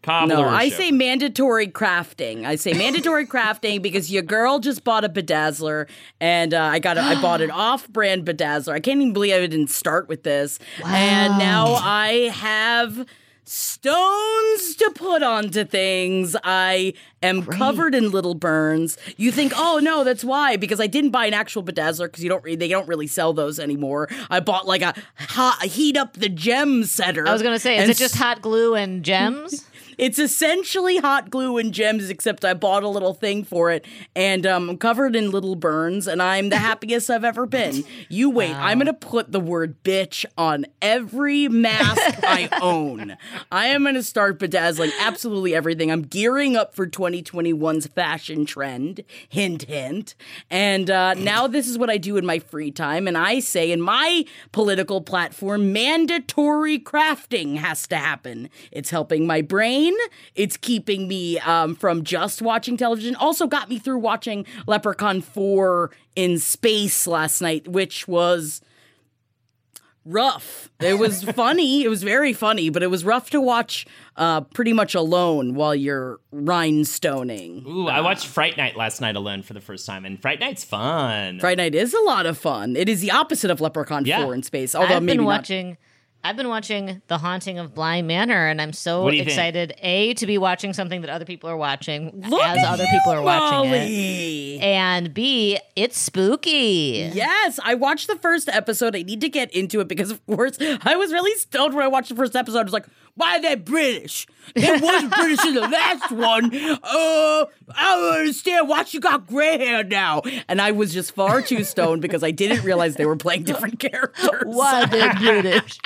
Cobbler no, or I chauffeur. say mandatory crafting. I say mandatory crafting because your girl just bought a bedazzler, and uh, I got a, I bought an off-brand bedazzler. I can't even believe I didn't start with this. Wow. And now I have stones to put onto things. I am Great. covered in little burns. You think, oh no, that's why, because I didn't buy an actual bedazzler, because you don't re- they don't really sell those anymore. I bought like a hot, heat up the gem setter. I was gonna say, is it just hot glue and gems? It's essentially hot glue and gems, except I bought a little thing for it, and um, I'm covered in little burns, and I'm the happiest I've ever been. You wait. Wow. I'm going to put the word bitch on every mask I own. I am going to start bedazzling absolutely everything. I'm gearing up for twenty twenty-one's fashion trend. Hint, hint. And uh, now this is what I do in my free time. And I say in my political platform, mandatory crafting has to happen. It's helping my brain. It's keeping me um, from just watching television. Also got me through watching Leprechaun four in space last night, which was rough. It was funny. It was very funny, but it was rough to watch uh, pretty much alone while you're rhinestoning. Ooh, uh, I watched Fright Night last night alone for the first time, and Fright Night's fun. Fright Night is a lot of fun. It is the opposite of Leprechaun yeah. four in space, although I've maybe been watching, not. I've been watching The Haunting of Bly Manor, and I'm so excited, think? A, to be watching something that other people are watching Look as other you, people are watching Molly. It. And B, it's spooky. Yes, I watched the first episode. I need to get into it because, of course, I was really stoned when I watched the first episode. I was like, why are they British? They wasn't British in the last one. Uh, I don't understand why she got gray hair now. And I was just far too stoned because I didn't realize they were playing different characters. Why are they British?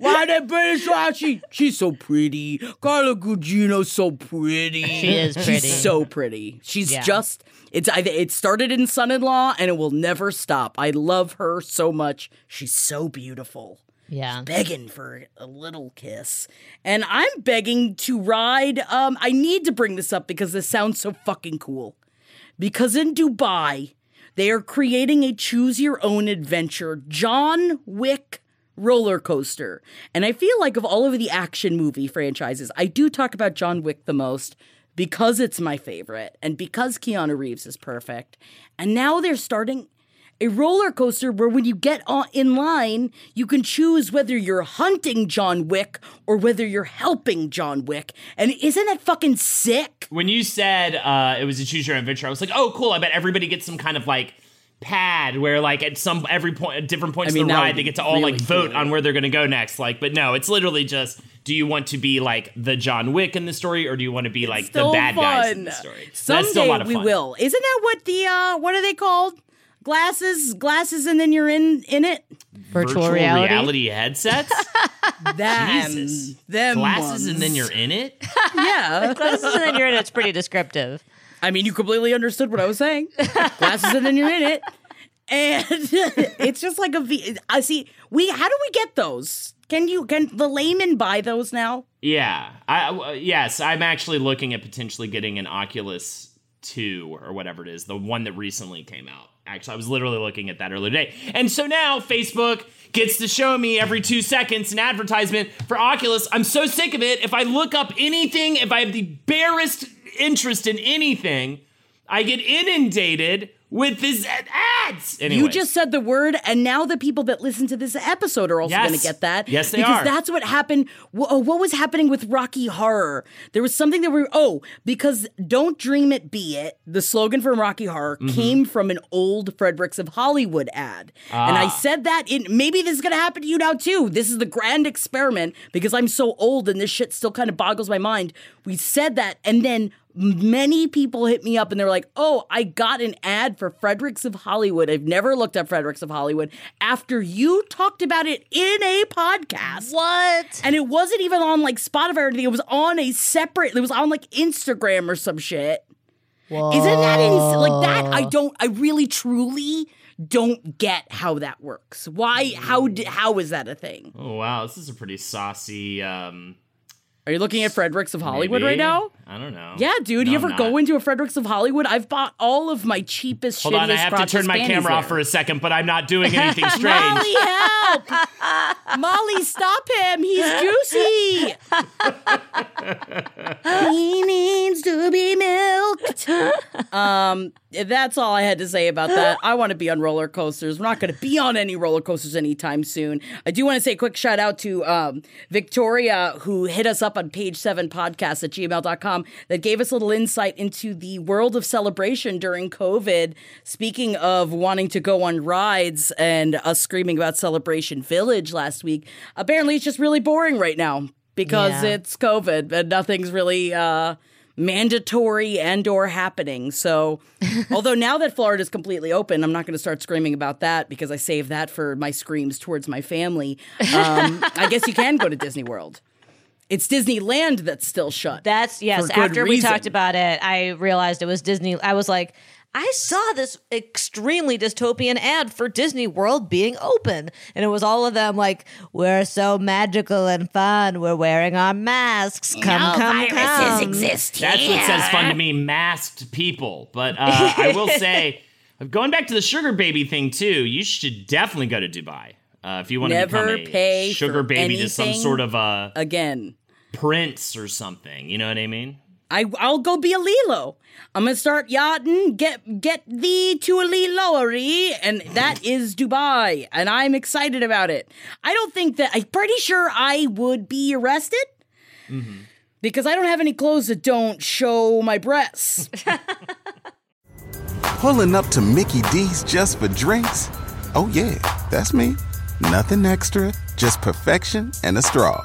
Why that British? Why she? She's so pretty. Carla Gugino's so pretty. She is pretty. She's so pretty. She's yeah. just. It's. I. It started in Son-in-Law, and it will never stop. I love her so much. She's so beautiful. Yeah, she's begging for a little kiss, and I'm begging to ride. Um, I need to bring this up because this sounds so fucking cool. Because in Dubai, they are creating a choose-your-own-adventure John Wick roller coaster. And I feel like of all of the action movie franchises, I do talk about John Wick the most because it's my favorite and because Keanu Reeves is perfect. And now they're starting a roller coaster where when you get in line, you can choose whether you're hunting John Wick or whether you're helping John Wick. And isn't that fucking sick? When you said uh, it was a choose your own adventure, I was like, oh, cool. I bet everybody gets some kind of like pad where like at some every point at different points I mean, of the ride they get to all really like vote cool. on where they're going to go next, like, but no, it's literally just, do you want to be like the John Wick in the story or do you want to be like it's the bad fun. Guys in the story? Someday that's still a lot of fun. We will. Isn't that what the uh what are they called? Glasses, glasses, and then you're in in it. Virtual, Virtual reality. reality headsets. That Jesus, them glasses, ones. And then you're in it. Yeah, glasses, and then you're in it. It's pretty descriptive. I mean, you completely understood what I was saying. Glasses, and then you're in it, and it's just like a V. I see. We how do we get those? Can you can the layman buy those now? Yeah, I uh, yes, I'm actually looking at potentially getting an Oculus two or whatever it is, the one that recently came out. Actually, I was literally looking at that earlier today. And so now Facebook gets to show me every two seconds an advertisement for Oculus. I'm so sick of it. If I look up anything, if I have the barest interest in anything, I get inundated with this ads. Anyways. You just said the word, and now the people that listen to this episode are also yes. going to get that. Yes, they because are. Because that's what happened. What was happening with Rocky Horror? There was something that we oh, because Don't Dream It, Be It, the slogan from Rocky Horror, mm-hmm. came from an old Fredericks of Hollywood ad. Ah. And I said that, in maybe this is going to happen to you now, too. This is the grand experiment, because I'm so old and this shit still kind of boggles my mind. We said that, and then many people hit me up and they're like, oh, I got an ad for Fredericks of Hollywood. I've never looked up Fredericks of Hollywood after you talked about it in a podcast. What? And it wasn't even on like Spotify or anything. It was on a separate, it was on like Instagram or some shit. Whoa. Isn't that ins- like that? I don't, I really truly don't get how that works. Why, how, d- how is that a thing? Oh, wow. This is a pretty saucy, um, are you looking at Fredericks of Hollywood Maybe. Right now? I don't know. Yeah, dude. No, you ever not. go into a Fredericks of Hollywood? I've bought all of my cheapest, Hold shittiest Hold on, I have to turn my camera there. Off for a second, but I'm not doing anything strange. Molly, help! Molly, stop him. He's juicy. He needs to be milked. Um, that's all I had to say about that. I want to be on roller coasters. We're not going to be on any roller coasters anytime soon. I do want to say a quick shout out to um, Victoria, who hit us up on page seven podcast at gmail dot com that gave us a little insight into the world of celebration during COVID. Speaking of wanting to go on rides and us screaming about Celebration Village last week, apparently it's just really boring right now because yeah. it's COVID and nothing's really uh, mandatory and or happening. So although now that Florida is completely open, I'm not going to start screaming about that because I save that for my screams towards my family. Um, I guess you can go to Disney World. It's Disneyland that's still shut. That's yes. After we reason. talked about it, I realized it was Disney. I was like, I saw this extremely dystopian ad for Disney World being open. And it was all of them like, we're so magical and fun. We're wearing our masks. Come, no come, viruses come. Exist here. That's what says fun to me, masked people. But uh, I will say, going back to the sugar baby thing, too, you should definitely go to Dubai. Uh, if you want to become a sugar baby to some sort of a... Again. Prince or something. You know what I mean? I, I'll go be a Lilo. I'm going to start yachting, get get thee to a Liloery, and that is Dubai, and I'm excited about it. I don't think that, I'm pretty sure I would be arrested mm-hmm. because I don't have any clothes that don't show my breasts. Pulling up to Mickey D's just for drinks? Oh yeah, that's me. Nothing extra, just perfection and a straw.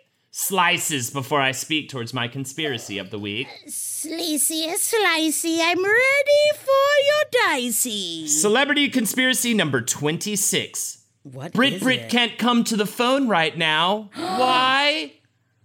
slices before I speak towards my conspiracy of the week? Slicey, slicey, I'm ready for your dicey. Celebrity conspiracy number twenty-six. What Brit is Brit it? Can't come to the phone right now. Why?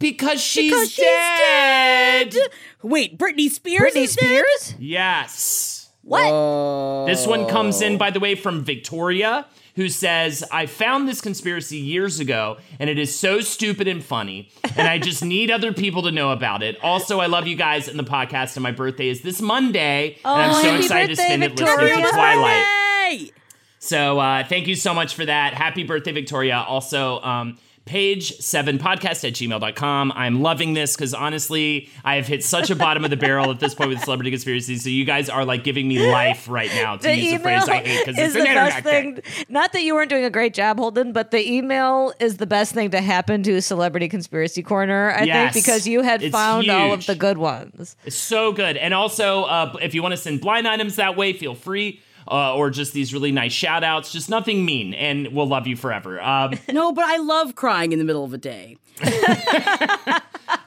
Because she's, because she's dead. dead. Wait, Britney Spears Britney is Spears? Dead? Yes. What? Whoa. This one comes in, by the way, from Victoria, who says, I found this conspiracy years ago, and it is so stupid and funny, and I just need other people to know about it. Also, I love you guys and the podcast, and my birthday is this Monday, oh, and I'm so excited birthday, to spend Victoria. It listening to Twilight. So uh, thank you so much for that. Happy birthday, Victoria. Also, um, page seven podcast at gmail dot com. I'm loving this because, honestly, I have hit such a bottom of the barrel at this point with celebrity conspiracy, so you guys are, like, giving me life right now, to the use a phrase I hate because it's an internet thing. Not that you weren't doing a great job, Holden, but the email is the best thing to happen to Celebrity Conspiracy Corner, I yes, think, because you had found huge. all of the good ones. It's so good. And also, uh, if you want to send blind items that way, feel free. Uh, or just these really nice shout-outs. Just nothing mean, and we'll love you forever. Um, no, but I love crying in the middle of a day.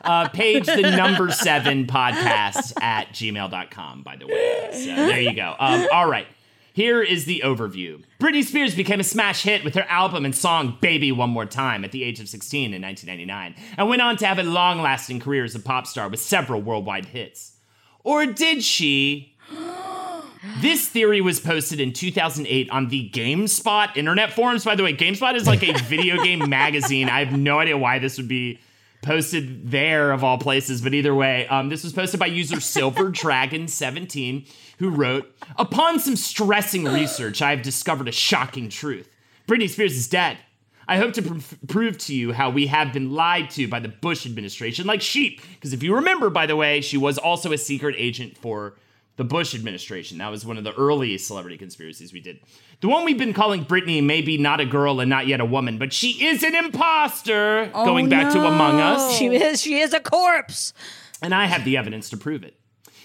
uh, page the number seven podcast at gmail dot com, by the way. So there you go. Um, all right. Here is the overview. Britney Spears became a smash hit with her album and song Baby One More Time at the age of sixteen in nineteen ninety-nine, and went on to have a long-lasting career as a pop star with several worldwide hits. Or did she... This theory was posted in two thousand eight on the GameSpot internet forums. By the way, GameSpot is like a video game magazine. I have no idea why this would be posted there of all places, but either way, um, this was posted by user Silver Dragon seventeen, who wrote, upon some stressing research, I have discovered a shocking truth. Britney Spears is dead. I hope to pr- prove to you how we have been lied to by the Bush administration like sheep. Because if you remember, by the way, she was also a secret agent for the Bush administration. That was one of the early celebrity conspiracies we did. The one we've been calling Britney may be not a girl and not yet a woman, but she is an imposter, oh, going back no. to Among Us. She is, she is a corpse. And I have the evidence to prove it.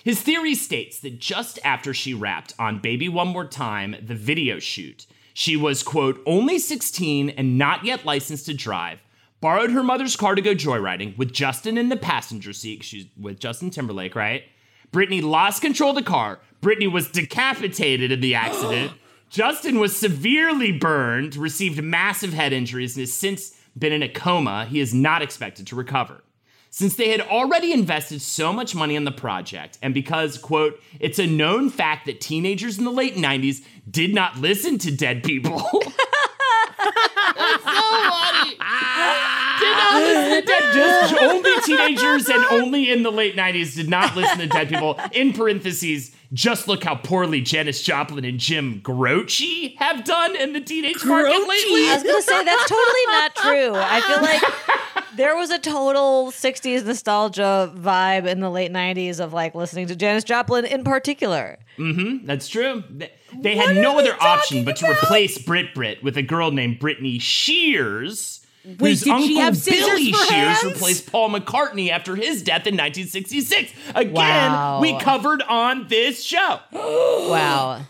His theory states that just after she rapped on Baby One More Time, the video shoot, she was, quote, only sixteen and not yet licensed to drive, borrowed her mother's car to go joyriding with Justin in the passenger seat. She's with Justin Timberlake, right? Britney lost control of the car. Britney was decapitated in the accident. Justin was severely burned, received massive head injuries, and has since been in a coma. He is not expected to recover. Since they had already invested so much money on the project, and because, quote, it's a known fact that teenagers in the late nineties did not listen to dead people. That's so funny. Did not listen to dead. Just only teenagers and only in the late nineties did not listen to dead people. In parentheses, just look how poorly Janis Joplin and Jim Croce have done in the teenage Croce. market lately. I was going to say, that's totally not true. I feel like There was a total sixties nostalgia vibe in the late nineties of like listening to Janis Joplin in particular. Mm-hmm. That's true. They, they had no other option but to about? replace Brit Brit with a girl named Britney Spears. Wait, whose did uncle she have Billy Spears hands? replaced Paul McCartney after his death in nineteen sixty-six. Again, wow. we covered on this show. Wow.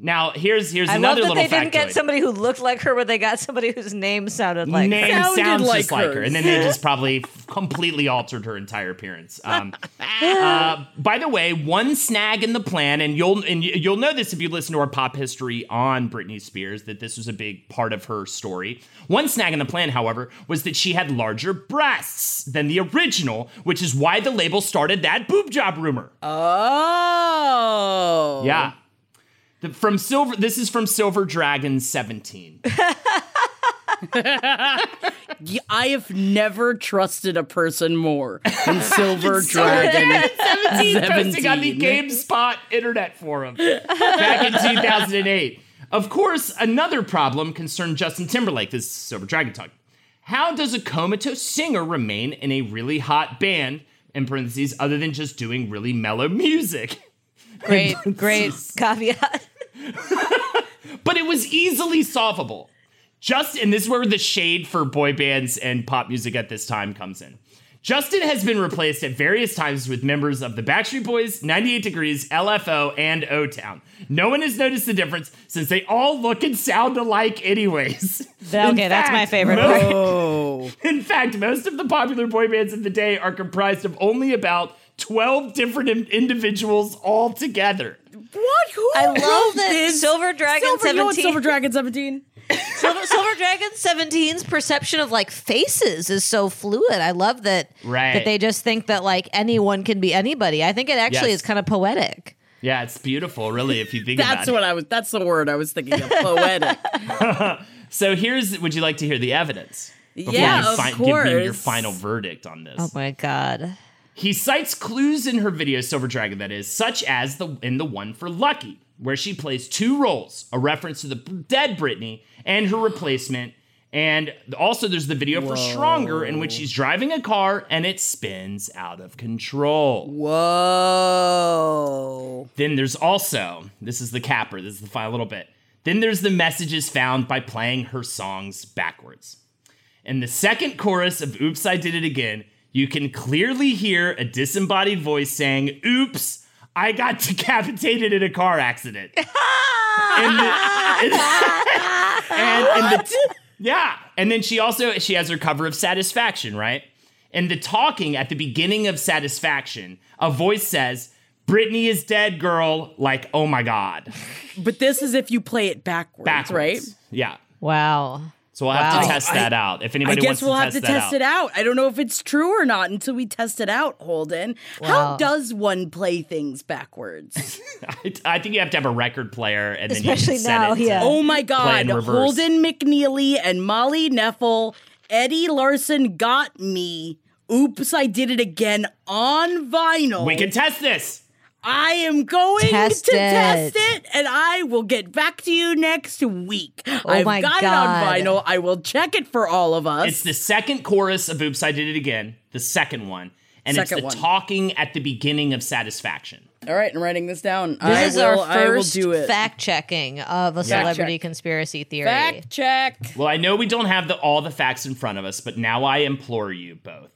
Now, here's here's I another little factoid. I love that they factoid. didn't get somebody who looked like her, but they got somebody whose name sounded like name her. Name sounds like just her. like her. And then they just probably completely altered her entire appearance. Um, uh, by the way, one snag in the plan, and you'll and you'll know this if you listen to our pop history on Britney Spears, that this was a big part of her story. One snag in the plan, however, was that she had larger breasts than the original, which is why the label started that boob job rumor. Oh. Yeah. The, from Silver, this is from Silver Dragon seventeen. I have never trusted a person more than Silver Dragon seventeen. Posting on the GameSpot internet forum back in two thousand eight. Of course, another problem concerned Justin Timberlake. This is Silver Dragon talk. How does a comatose singer remain in a really hot band, in parentheses, other than just doing really mellow music? Great, great caveat. But it was easily solvable. Just, and this is where the shade for boy bands and pop music at this time comes in. Justin has been replaced at various times with members of the Backstreet Boys, ninety-eight degrees, L F O, and O-Town. No one has noticed the difference since they all look and sound alike anyways. That, okay, fact, that's my favorite part. Mo- in fact, most of the popular boy bands of the day are comprised of only about twelve different individuals all together. What? Who? I love that Silver Dragon Silver, seventeen. You know what Silver Dragon seventeen? Silver, Silver Dragon seventeen's perception of like faces is so fluid. I love that, right. that they just think that like anyone can be anybody. I think it actually yes. is kind of poetic. Yeah, it's beautiful, really, if you think about it. That's what I was that's the word I was thinking of, poetic. So here's, would you like to hear the evidence? Before yeah, you of fi- course. Give me your final verdict on this. Oh my God. He cites clues in her video, Silver Dragon, that is, such as the in the one for Lucky, where she plays two roles, a reference to the dead Britney and her replacement. And also there's the video Whoa. for Stronger, in which she's driving a car and it spins out of control. Whoa. Then there's also, this is the capper, this is the final little bit. Then there's the messages found by playing her songs backwards. In the second chorus of Oops, I Did It Again, you can clearly hear a disembodied voice saying, "Oops, I got decapitated in a car accident." and the, and, and, and the, yeah. And then she also, she has her cover of Satisfaction, right? And the talking at the beginning of Satisfaction, a voice says, "Britney is dead, girl." Like, oh my God. But this is if you play it backwards, backwards. right? Yeah. Wow. So we'll have wow. to test that I, out. If anybody I guess wants we'll to have test to that test out. it out. I don't know if it's true or not until we test it out, Holden. Wow. How does one play things backwards? I, I think you have to have a record player, and then especially you can now, set it yeah. Oh my God, Holden McNeely and Molly Neffel, Eddie Larson got me. Oops, I Did It Again on vinyl. We can test this. I am going test to it. test it, and I will get back to you next week. Oh I've my got God. it on vinyl. I will check it for all of us. It's the second chorus of Oops, I Did It Again, the second one, and second it's the one. talking at the beginning of Satisfaction. All right, I'm writing this down. This I is will, our first I will do it. fact-checking of a celebrity fact conspiracy theory. Fact check. Well, I know we don't have the, all the facts in front of us, but now I implore you both.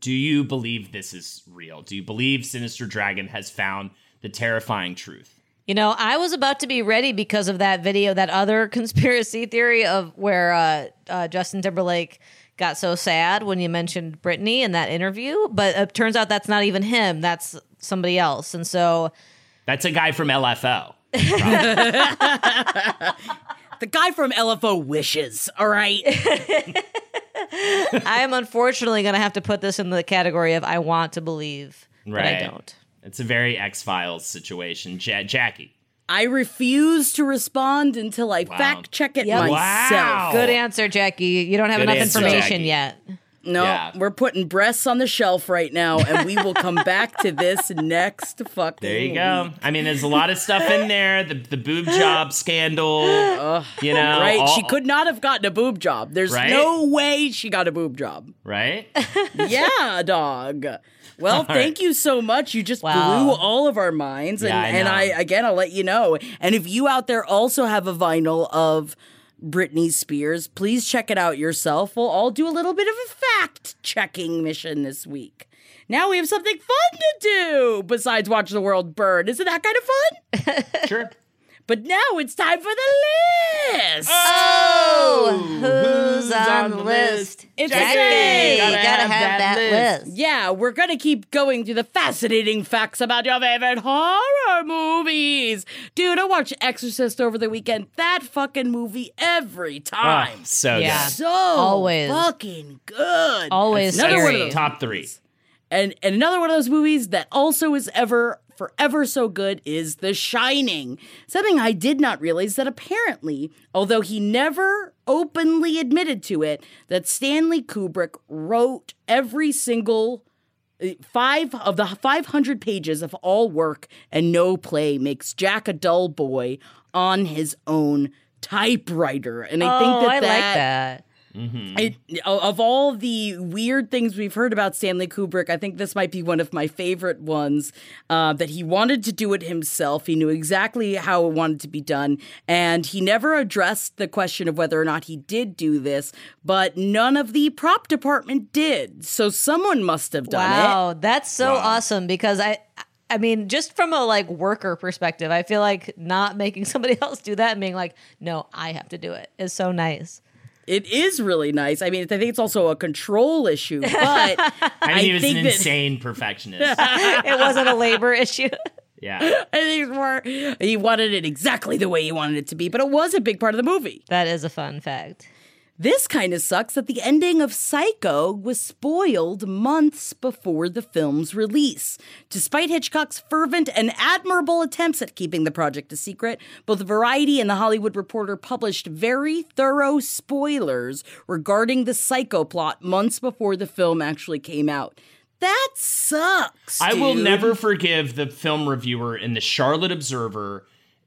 Do you believe this is real? Do you believe Sinister Dragon has found the terrifying truth? You know, I was about to be ready because of that video, that other conspiracy theory of where uh, uh, Justin Timberlake got so sad when you mentioned Britney in that interview. But it turns out that's not even him. That's somebody else. And so... That's a guy from L F O. The guy from L F O wishes, all right? I am unfortunately going to have to put this in the category of I want to believe, right. but I don't. It's a very X-Files situation. Ja- Jackie. I refuse to respond until I wow. fact check it yep. myself. Wow. Good answer, Jackie. You don't have Good enough answer, information Jackie. yet. No, yeah. We're putting breasts on the shelf right now, and we will come back to this next fucking There you week. Go. I mean, there's a lot of stuff in there. The the boob job scandal, uh, you know. Right, all, she could not have gotten a boob job. There's right? no way she got a boob job. Right? Yeah, dog. Well, all thank right. you so much. You just wow. blew all of our minds. Yeah, and, I and I, again, I'll let you know. And if you out there also have a vinyl of Britney Spears, please check it out yourself. We'll all do a little bit of a fact-checking mission this week. Now we have something fun to do besides watch the world burn. Isn't that kind of fun? Sure. But now it's time for the list. Oh, oh who's, who's on, on the list? list? It's Jackie. Jackie. Gotta, gotta have, have that, that list. list. Yeah, we're gonna keep going through the fascinating facts about your favorite horror movies. Dude, I watched Exorcist over the weekend. That fucking movie every time. Oh, so yeah. good. So Always. fucking good. Always. Another scary. One of those top three. And, and another one of those movies that also is ever. Forever so good is The Shining. Something I did not realize that apparently, although he never openly admitted to it, that Stanley Kubrick wrote every single five of the five hundred pages of all work and no play makes Jack a dull boy on his own typewriter. And I oh, think that I that, like that. Mm-hmm. I, of all the weird things we've heard about Stanley Kubrick, I think this might be one of my favorite ones, uh, that he wanted to do it himself. He knew exactly how it wanted to be done. And he never addressed the question of whether or not he did do this, but none of the prop department did. So someone must have done wow, it. Wow, that's so wow. awesome because I... I mean, just from a like worker perspective, I feel like not making somebody else do that and being like, no, I have to do it is so nice. It is really nice. I mean, I think it's also a control issue, but I, I think he was an that... insane perfectionist. It wasn't a labor issue. Yeah. I think it's more, he wanted it exactly the way he wanted it to be, but it was a big part of the movie. That is a fun fact. This kind of sucks that the ending of Psycho was spoiled months before the film's release. Despite Hitchcock's fervent and admirable attempts at keeping the project a secret, both Variety and The Hollywood Reporter published very thorough spoilers regarding the Psycho plot months before the film actually came out. That sucks, dude. I will never forgive the film reviewer in the Charlotte Observer.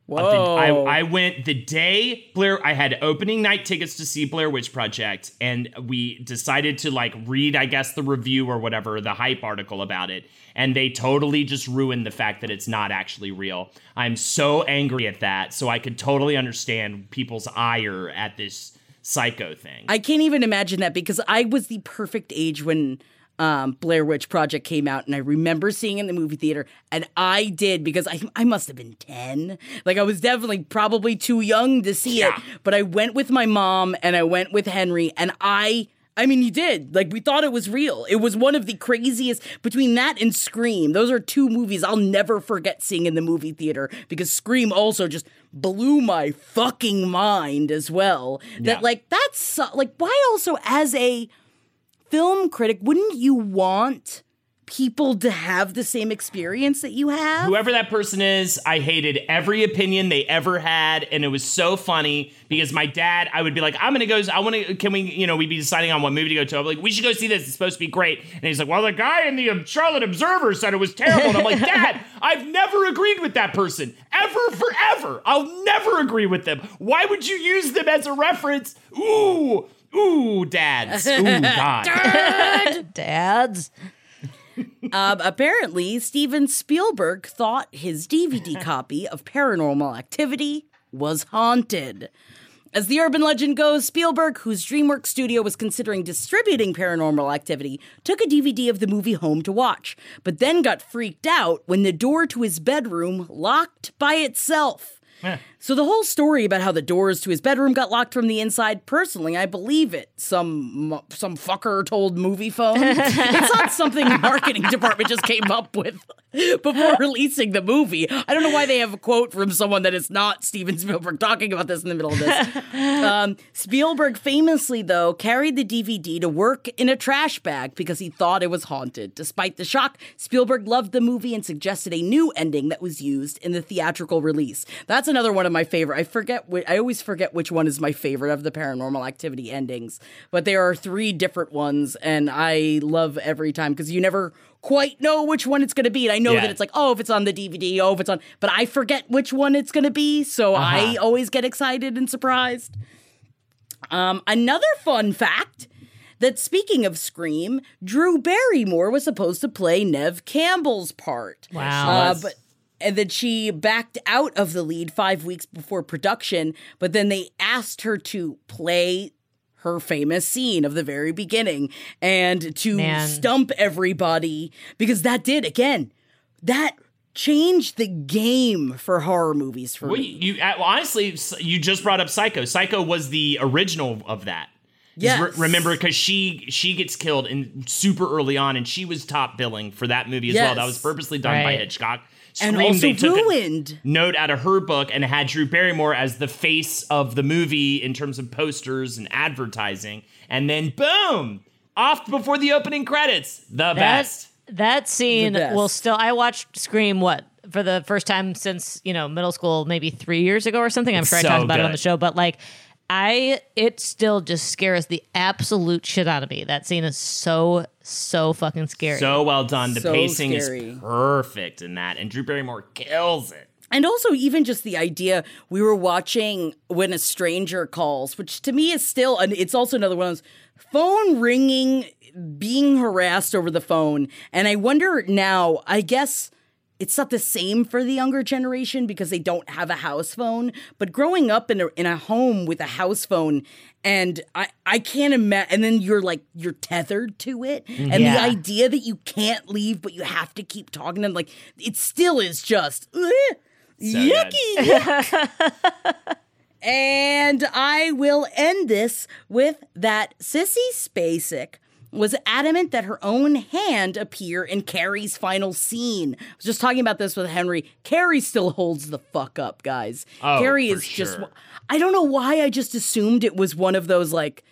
Whoa. The, I, I went the day Blair, I had opening night tickets to see Blair Witch Project, and we decided to like read, I guess, the review or whatever, the hype article about it. And they totally just ruined the fact that it's not actually real. I'm so angry at that. So I could totally understand people's ire at this Psycho thing. I can't even imagine that because I was the perfect age when Um, Blair Witch Project came out, and I remember seeing it in the movie theater, and I did because I I must have been ten. Like I was definitely probably too young to see yeah. it, but I went with my mom and I went with Henry, and I I mean, you did. Like, we thought it was real. It was one of the craziest. Between that and Scream, those are two movies I'll never forget seeing in the movie theater because Scream also just blew my fucking mind as well. Yeah. That, like, that's, like, why also as a film critic, wouldn't you want people to have the same experience that you have? Whoever that person is, I hated every opinion they ever had, and it was so funny because my dad, I would be like, I'm gonna go, I want to, can we, you know, we'd be deciding on what movie to go to. I'm like, we should go see this, it's supposed to be great. And he's like, well, the guy in the Charlotte Observer said it was terrible. And I'm like, Dad, I've never agreed with that person, ever, forever. I'll never agree with them. Why would you use them as a reference? Ooh, Ooh, dads. Ooh, God. Dad. Dads. Um, apparently, Steven Spielberg thought his D V D copy of Paranormal Activity was haunted. As the urban legend goes, Spielberg, whose DreamWorks studio was considering distributing Paranormal Activity, took a D V D of the movie home to watch, but then got freaked out when the door to his bedroom locked by itself. So the whole story about how the doors to his bedroom got locked from the inside, personally, I believe it. Some some fucker told Movie Phone. It's not something the marketing department just came up with before releasing the movie. I don't know why they have a quote from someone that is not Steven Spielberg talking about this in the middle of this. Um, Spielberg famously, though, carried the D V D to work in a trash bag because he thought it was haunted. Despite the shock, Spielberg loved the movie and suggested a new ending that was used in the theatrical release. That's another one of my favorite. I forget. Wh- I always forget which one is my favorite of the Paranormal Activity endings. But there are three different ones, and I love every time because you never quite know which one it's going to be. And I know yeah. that it's like, oh, if it's on the D V D, oh, if it's on. But I forget which one it's going to be, so uh-huh. I always get excited and surprised. Um, another fun fact. That speaking of Scream, Drew Barrymore was supposed to play Neve Campbell's part. Wow. Uh, but, and then she backed out of the lead five weeks before production, but then they asked her to play her famous scene of the very beginning and to Man. stump everybody because that did, again, that changed the game for horror movies for well, me. You, well, honestly, you just brought up Psycho. Psycho was the original of that. Yes. Re- remember, because she she gets killed in super early on, and she was top billing for that movie as yes. well. That was purposely done right. by Hitchcock. Scream, and also they took ruined. a note out of her book and had Drew Barrymore as the face of the movie in terms of posters and advertising. And then, boom, off before the opening credits. The that, best. That scene will still... I watched Scream, what, for the first time since, you know, middle school, maybe three years ago or something. I'm it's sure so I talked about good. it on the show, but like... I, it still just scares the absolute shit out of me. That scene is so, so fucking scary. So well done. The so pacing scary. is perfect in that. And Drew Barrymore kills it. And also even just the idea we were watching When a Stranger Calls, which to me is still, an, it's also another one of those phone ringing, being harassed over the phone. And I wonder now, I guess... It's not the same for the younger generation because they don't have a house phone. But growing up in a in a home with a house phone, and I, I can't imagine. And then you're like you're tethered to it, and yeah. the idea that you can't leave but you have to keep talking to them, like it still is just uh, so yucky. Yuck. And I will end this with that Sissy Spacek was adamant that her own hand appear in Carrie's final scene. I was just talking about this with Henry. Carrie still holds the fuck up, guys. Oh, Carrie is sure. just... I don't know why I just assumed it was one of those, like...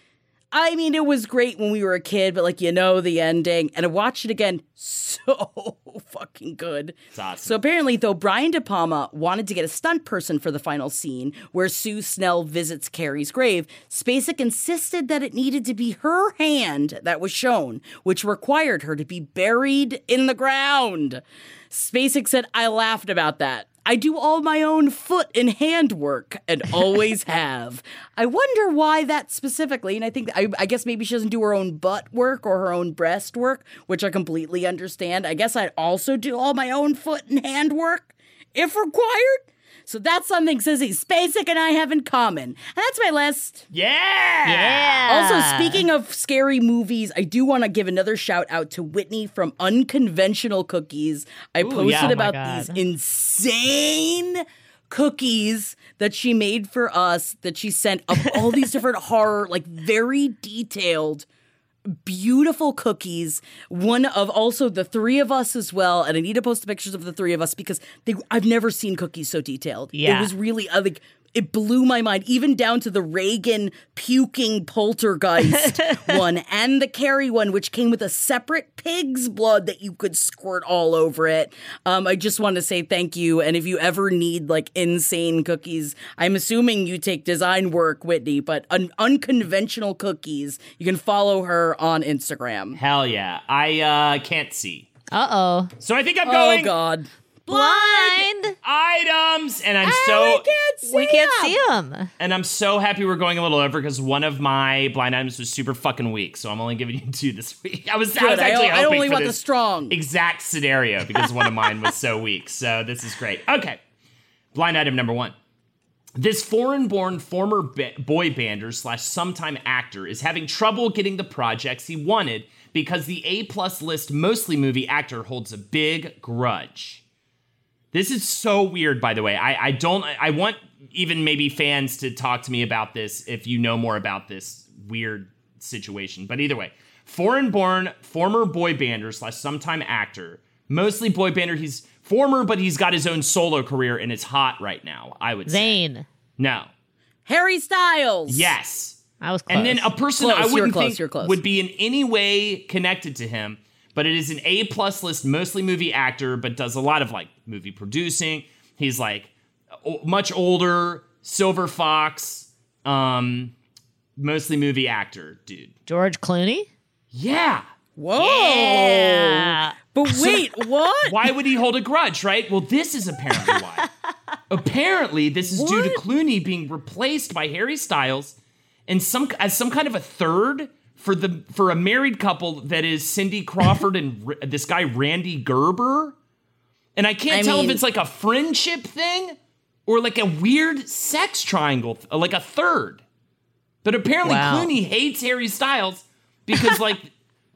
I mean, it was great when we were a kid, but, like, you know the ending. And I watched it again. So fucking good. It's awesome. So apparently, though, Brian De Palma wanted to get a stunt person for the final scene where Sue Snell visits Carrie's grave, Spacek insisted that it needed to be her hand that was shown, which required her to be buried in the ground. Spacek said, I laughed about that. I do all my own foot and hand work and always have. I wonder why that specifically. And I think, I, I guess maybe she doesn't do her own butt work or her own breast work, which I completely understand. I guess I also do all my own foot and hand work if required. So that's something Sissy Spacek and I have in common. And that's my list. Yeah! Yeah! Also, speaking of scary movies, I do want to give another shout out to Whitney from Unconventional Cookies. I Ooh, posted yeah. about oh these insane cookies that she made for us, that she sent up all these different horror, like very detailed beautiful cookies, one of also the three of us as well. And I need to post the pictures of the three of us because they, I've never seen cookies so detailed. Yeah. It was really, uh, like, it blew my mind, even down to the Reagan puking poltergeist one and the Carrie one, which came with a separate pig's blood that you could squirt all over it. Um, I just want to say thank you. And if you ever need like insane cookies, I'm assuming you take design work, Whitney, but un- unconventional cookies, you can follow her on Instagram. Hell yeah. I uh, can't see. Uh-oh. So I think I'm going. Oh, God. Blind items, and I'm oh, so we can't see we can't see them. And I'm so happy we're going a little over because one of my blind items was super fucking weak, so I'm only giving you two this week. I was, Good, I was actually I, hoping I only for want this the strong exact scenario because one of mine was so weak. So this is great. Okay, blind item number one: this foreign-born former ba- boy bander slash sometime actor is having trouble getting the projects he wanted because the A-plus list mostly movie actor holds a big grudge. This is so weird, by the way. I, I don't, I want even maybe fans to talk to me about this if you know more about this weird situation. But either way, foreign-born, former boy bander slash sometime actor, mostly boy bander. He's former, but he's got his own solo career and it's hot right now, I would Zane. say. Zayn. No. Harry Styles. Yes. I was close. And then a person close, I wouldn't close, think would be in any way connected to him. But it is an A-plus list, mostly movie actor, but does a lot of, like, movie producing. He's, like, much older, silver fox, um, mostly movie actor, dude. George Clooney? Yeah. Whoa. Yeah. But wait, what? Why would he hold a grudge, right? Well, this is apparently why. Apparently, this is what? due to Clooney being replaced by Harry Styles and some as some kind of a third for the for a married couple that is Cindy Crawford and r- this guy Randy Gerber. And I can't I tell mean, if it's like a friendship thing or like a weird sex triangle, like a third. But apparently wow. Clooney hates Harry Styles because like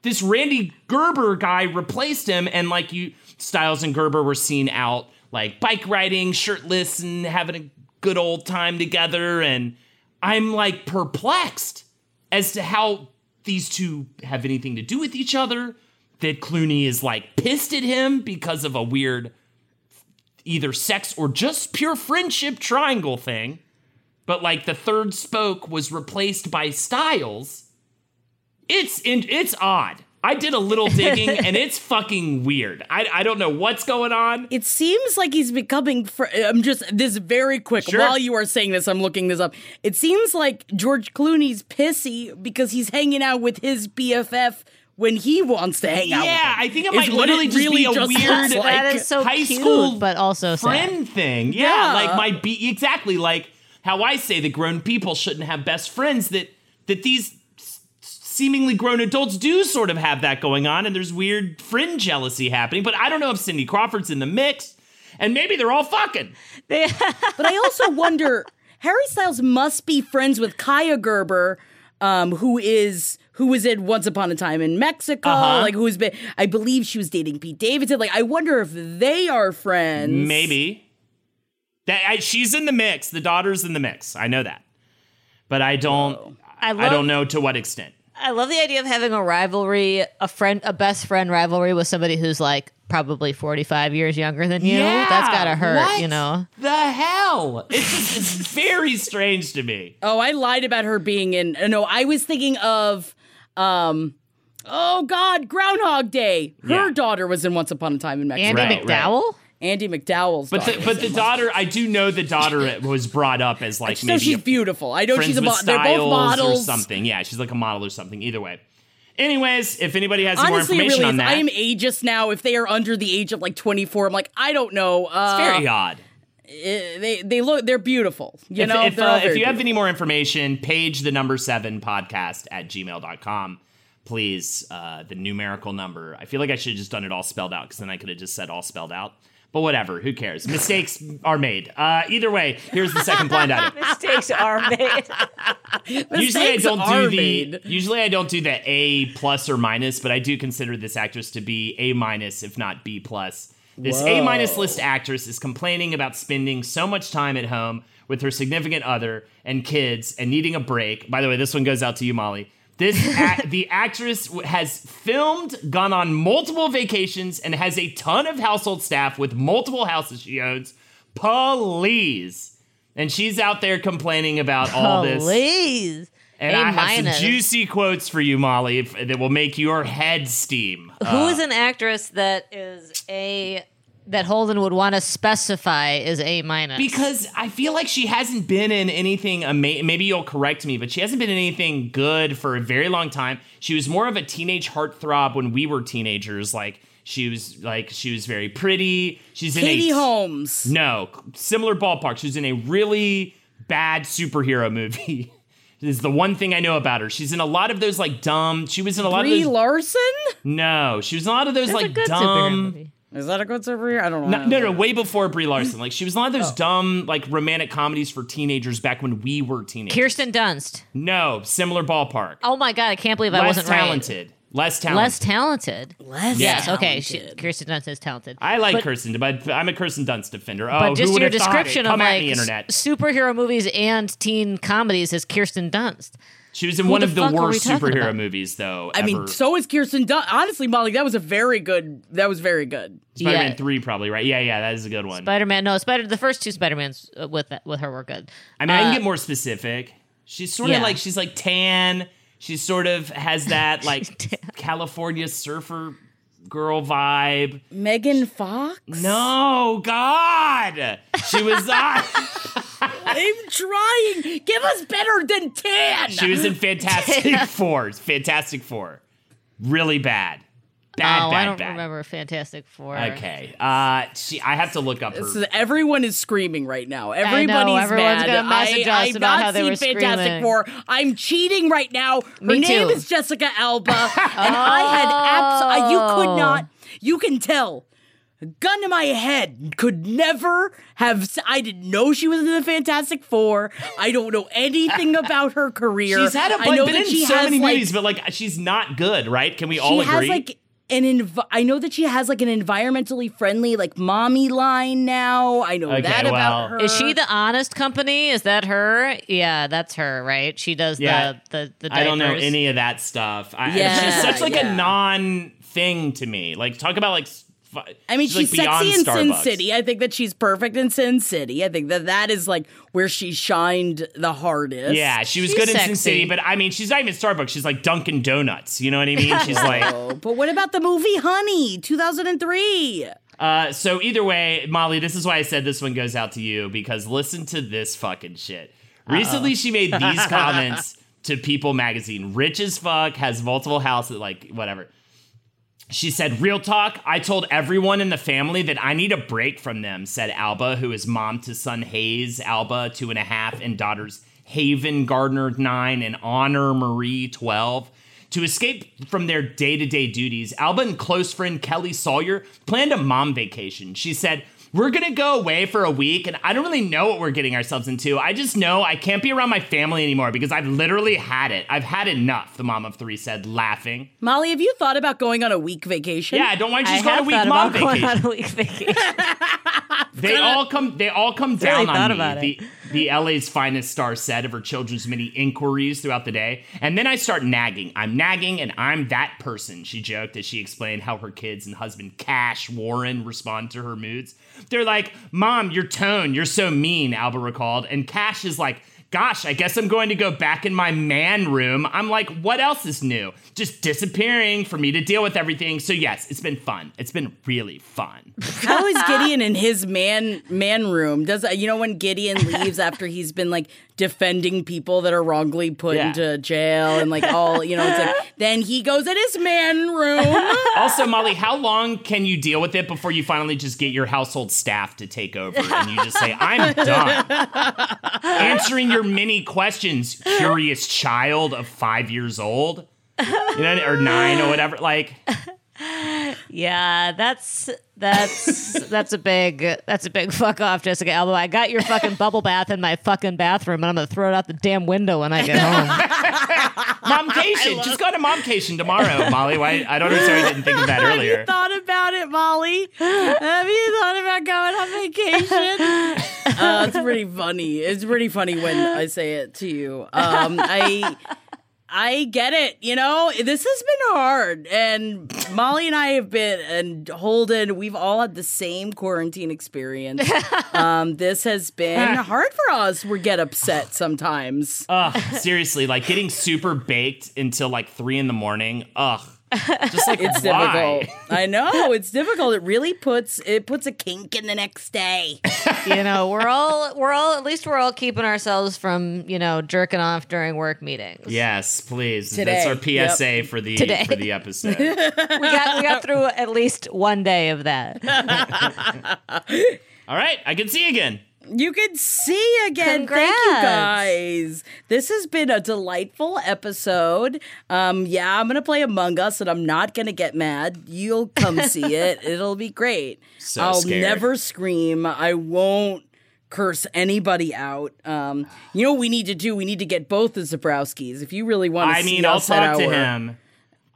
this Randy Gerber guy replaced him, and like you, Styles and Gerber were seen out like bike riding, shirtless, and having a good old time together. And I'm like perplexed as to how these two have anything to do with each other, that Clooney is like pissed at him because of a weird either sex or just pure friendship triangle thing. But like the third spoke was replaced by Styles. It's in, it's odd. I did a little digging, and it's fucking weird. I, I don't know what's going on. It seems like he's becoming... Fr- I'm just... This very quick. Sure. While you are saying this, I'm looking this up. It seems like George Clooney's pissy because he's hanging out with his B F F when he wants to hang yeah, out with him. Yeah, I think it might literally it really just be a just weird like, that is so high cute, school but also friend sad. Thing. Yeah, yeah, like my... Be- exactly, like how I say that grown people shouldn't have best friends, that that these... seemingly grown adults do sort of have that going on, and there's weird friend jealousy happening. But I don't know if Cindy Crawford's in the mix, and maybe they're all fucking. They- but I also wonder, Harry Styles must be friends with Kaia Gerber, um, who is who was in Once Upon a Time in Mexico, uh-huh. like who's been, I believe she was dating Pete Davidson. Like, I wonder if they are friends. Maybe that I, she's in the mix. The daughter's in the mix. I know that, but I don't. Oh. I, love- I don't know to what extent. I love the idea of having a rivalry, a friend, a best friend rivalry with somebody who's like probably forty-five years younger than you. Yeah, that's gotta hurt, what? You know. The hell? It's just, it's very strange to me. Oh, I lied about her being in. No, I was thinking of, um, oh God, Groundhog Day. Her yeah. daughter was in Once Upon a Time in Mexico. Andy right, McDowell. Right. Andy McDowell's but daughter. The, but the daughter, I do know the daughter was brought up as like maybe. So she's a, beautiful. I know she's a model. They're both models. Or something. Yeah, she's like a model or something. Either way. Anyways, if anybody has Honestly, more information really on that. I am ageist now. If they are under the age of like twenty-four, I'm like, I don't know. Uh, it's very odd. It, they, they look, they're beautiful. You if, know, if, uh, if you beautiful. have any more information, page the number seven podcast at gmail dot com. Please, uh, the numerical number. I feel like I should have just done it all spelled out, because then I could have just said all spelled out. But whatever, who cares? Mistakes are made. Uh, either way, here's the second blind item. Mistakes are made. Mistakes usually I don't do the. Made. Usually I don't do the A plus or minus, but I do consider this actress to be A minus, if not B plus. This A minus list actress is complaining about spending so much time at home with her significant other and kids and needing a break. By the way, this one goes out to you, Molly. This act, the actress has filmed, gone on multiple vacations, and has a ton of household staff with multiple houses she owns. Please. And she's out there complaining about Please. all this. Please. And a I minus. have some juicy quotes for you, Molly, if, that will make your head steam. Who uh, is an actress that is a... that Holden would want to specify is A minus? Because I feel like she hasn't been in anything, ama- maybe you'll correct me, but she hasn't been in anything good for a very long time. She was more of a teenage heartthrob when we were teenagers. Like she was like, she was very pretty. She's Katie in Katie Holmes. No, similar ballpark. She was in a really bad superhero movie. Is the one thing I know about her. She's in a lot of those like dumb, she was in a lot Brie of those. Larson? No, she was in a lot of those That's like dumb. Is that a good superhero? I don't know. No, no, no, way before Brie Larson. Like, she was in a lot of those oh. dumb, like, romantic comedies for teenagers back when we were teenagers. Kirsten Dunst. No, similar ballpark. Oh, my God. I can't believe I Less wasn't talented. right. Less talented. Less talented. Less yes. talented. Yes, okay. She, Kirsten Dunst is talented. I like but, Kirsten, but I'm a Kirsten Dunst defender. Oh, but just who your description of, like, me, internet. superhero movies and teen comedies is Kirsten Dunst. She was in Who one the of the worst superhero about? movies, though. I ever. mean, so is Kirsten Dunst. Honestly, Molly, that was a very good. That was very good. Spider-Man yeah. three, probably, right? Yeah, yeah, that is a good one. Spider-Man, no, Spider. The first two Spider-Mans with with her were good. I mean, uh, I can get more specific. She's sort yeah. of like she's like tan. She sort of has that like California surfer girl vibe. Megan Fox? No, God. She was on. I'm trying. Give us better than ten. She was in Fantastic Four. Fantastic Four. Really bad. Bad, oh, bad, I don't bad. remember Fantastic Four. Okay. Uh, she, I have to look up her. So everyone is screaming right now. Everybody's I know, everyone's going to message I, us I've about how they were screaming. I've not seen Fantastic Four. I'm cheating right now. Her Me name too. is Jessica Alba. and oh. I had abs- You could not. You can tell. A gun to my head. Could never have. I didn't know she was in the Fantastic Four. I don't know anything about her career. She's had a bunch of so many like, movies, but like she's not good, right? Can we all agree? She has like. And inv- I know that she has like an environmentally friendly like mommy line now. I know okay, that well. about her. Is she the Honest Company? Is that her? Yeah, that's her, right? She does yeah. the, the the diapers. I don't know any of that stuff. I, yeah. She's such like yeah. a non-thing to me. Like talk about like... I mean, she's, she's like sexy in Sin City. I think that she's perfect in Sin City. I think that that is like where she shined the hardest. Yeah, she was she's good in sexy. Sin City, but I mean, she's not even Starbucks. She's like Dunkin' Donuts. You know what I mean? She's like. But what about the movie Honey, two thousand three? Uh, so either way, Molly, this is why I said this one goes out to you, because listen to this fucking shit. Uh-oh. Recently, she made these comments to People magazine. Rich as fuck, has multiple houses, like whatever. She said, real talk, I told everyone in the family that I need a break from them, said Alba, who is mom to son Hayes, Alba, two and a half, and daughters Haven, Gardner, nine, and Honor Marie, twelve. To escape from their day-to-day duties, Alba and close friend Kelly Sawyer planned a mom vacation. She said, we're going to go away for a week, and I don't really know what we're getting ourselves into. I just know I can't be around my family anymore because I've literally had it. I've had enough, the mom of three said, laughing. Molly, have you thought about going on a week vacation? Yeah, I don't want you just go on a week mom vacation. I have thought about going on a week vacation. They all come, they all come down really on me, about it. The, the L A's finest star said of her children's many inquiries throughout the day. And then I start nagging. I'm nagging, and I'm that person, she joked as she explained how her kids and husband Cash Warren respond to her moods. They're like, Mom, your tone, you're so mean, Alba recalled. And Cash is like, gosh, I guess I'm going to go back in my man room. I'm like, what else is new? Just disappearing for me to deal with everything. So yes, it's been fun. It's been really fun. How is Gideon in his man man room? Does you know when Gideon leaves after he's been like defending people that are wrongly put yeah. into jail and like all, you know, it's like, then he goes in his man room. Also, Molly, how long can you deal with it before you finally just get your household staff to take over and you just say, I'm done. Answering your many questions, curious child of five years old, you know, or nine or whatever. Like, yeah, that's that's that's a big that's a big fuck off, Jessica Alba. I got your fucking bubble bath in my fucking bathroom, and I'm gonna throw it out the damn window when I get home. Momcation, love- just go to Momcation tomorrow, Molly. Why? I don't know why I didn't think of that earlier. Have you thought about it, Molly? Have you thought about going on vacation? Uh, it's pretty funny. It's pretty funny when I say it to you. Um, I I get it. You know, this has been hard. And Molly and I have been, and Holden, we've all had the same quarantine experience. Um, this has been hard for us. We get upset sometimes. Ugh, seriously, like getting super baked until like three in the morning. Ugh. Just like it's why? difficult. I know it's difficult. It really puts it puts a kink in the next day. You know, we're all we're all at least we're all keeping ourselves from, you know, jerking off during work meetings. Yes, please. Today. That's our P S A yep. for the Today. for the episode. we got we got through at least one day of that. All right, I can see again. You can see again. Congrats. Thank you guys. This has been a delightful episode. Um, yeah, I'm going to play Among Us, and I'm not going to get mad. You'll come see it. It'll be great. So I'll scared. never scream. I won't curse anybody out. Um, you know what we need to do? We need to get both the Zabrowskis. If you really want to I see mean, us I'll at talk our, to him.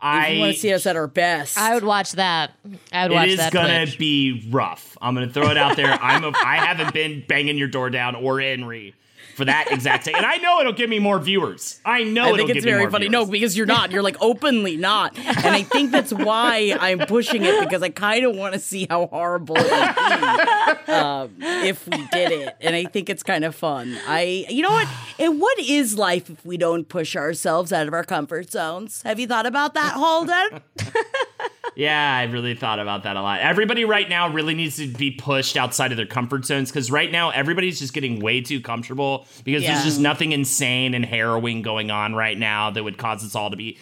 I, if you want to see us at our best. I would watch that. I would watch that. It is going to be rough. I'm going to throw it out there. I'm a, I haven't been banging your door down or Henry for that exact thing. And I know it'll give me more viewers. I know it'll give me more viewers. I think it's very funny. No, because you're not. You're like openly not. And I think that's why I'm pushing it, because I kind of want to see how horrible it would be um, if we did it. And I think it's kind of fun. I, you know what? And what is life if we don't push ourselves out of our comfort zones? Have you thought about that, Holden? Yeah, I really thought about that a lot. Everybody right now really needs to be pushed outside of their comfort zones, because right now everybody's just getting way too comfortable, because yeah. there's just nothing insane and harrowing going on right now that would cause us all to be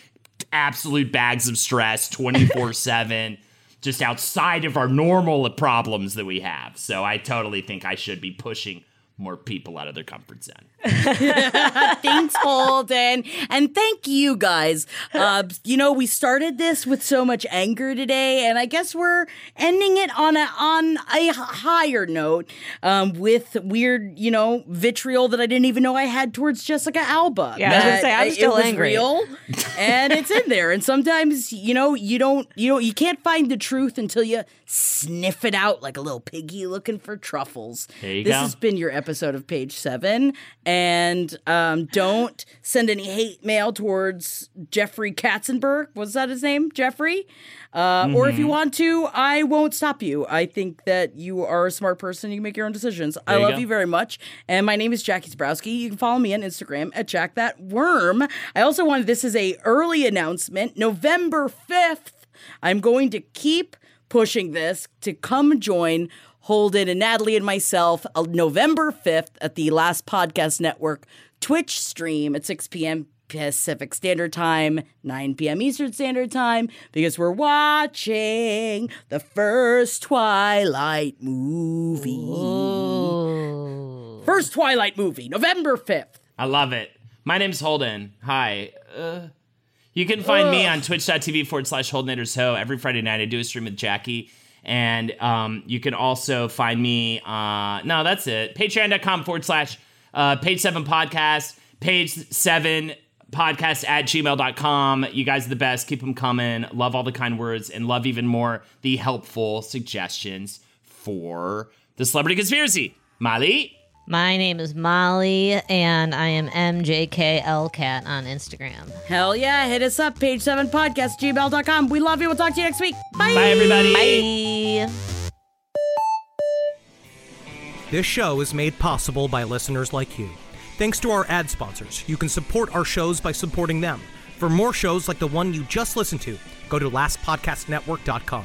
absolute bags of stress twenty-four seven, just outside of our normal problems that we have. So I totally think I should be pushing more people out of their comfort zone. Thanks, Holden. And thank you guys. Uh, you know, we started this with so much anger today, and I guess we're ending it on a on a higher note um, with weird, you know, vitriol that I didn't even know I had towards Jessica Alba. Yeah, I was gonna say, I'm still angry. It was real, and it's in there. And sometimes, you know, you don't, you know, you can't find the truth until you sniff it out like a little piggy looking for truffles. There you go. This has been your episode. episode of Page Seven, and um, don't send any hate mail towards Jeffrey Katzenberg. Was that his name? Jeffrey? Uh, mm-hmm. Or if you want to, I won't stop you. I think that you are a smart person. You can make your own decisions. There I you love go. you very much. And my name is Jackie Zabrowski. You can follow me on Instagram at JackThatWorm. I also wanted, this is a early announcement, November fifth, I'm going to keep pushing this to come join Holden and Natalie and myself, uh, November fifth at the Last Podcast Network Twitch stream at six p.m. Pacific Standard Time, nine p.m. Eastern Standard Time, because we're watching the first Twilight movie. Ooh. First Twilight movie, November fifth. I love it. My name's Holden. Hi. Uh, you can find Ugh. me on twitch.tv forward slash holdenatorso. Every Friday night I do a stream with Jackie. And um, you can also find me, uh, no, that's it, patreon.com forward slash uh, page seven podcast, page seven podcast at gmail dot com. You guys are the best. Keep them coming. Love all the kind words, and love even more the helpful suggestions for the Celebrity Conspiracy. Molly? My name is Molly, and I am M J K L cat on Instagram. Hell yeah. Hit us up, page seven podcast at gmail dot com. We love you. We'll talk to you next week. Bye. Bye, everybody. Bye. This show is made possible by listeners like you. Thanks to our ad sponsors. You can support our shows by supporting them. For more shows like the one you just listened to, go to last podcast network dot com.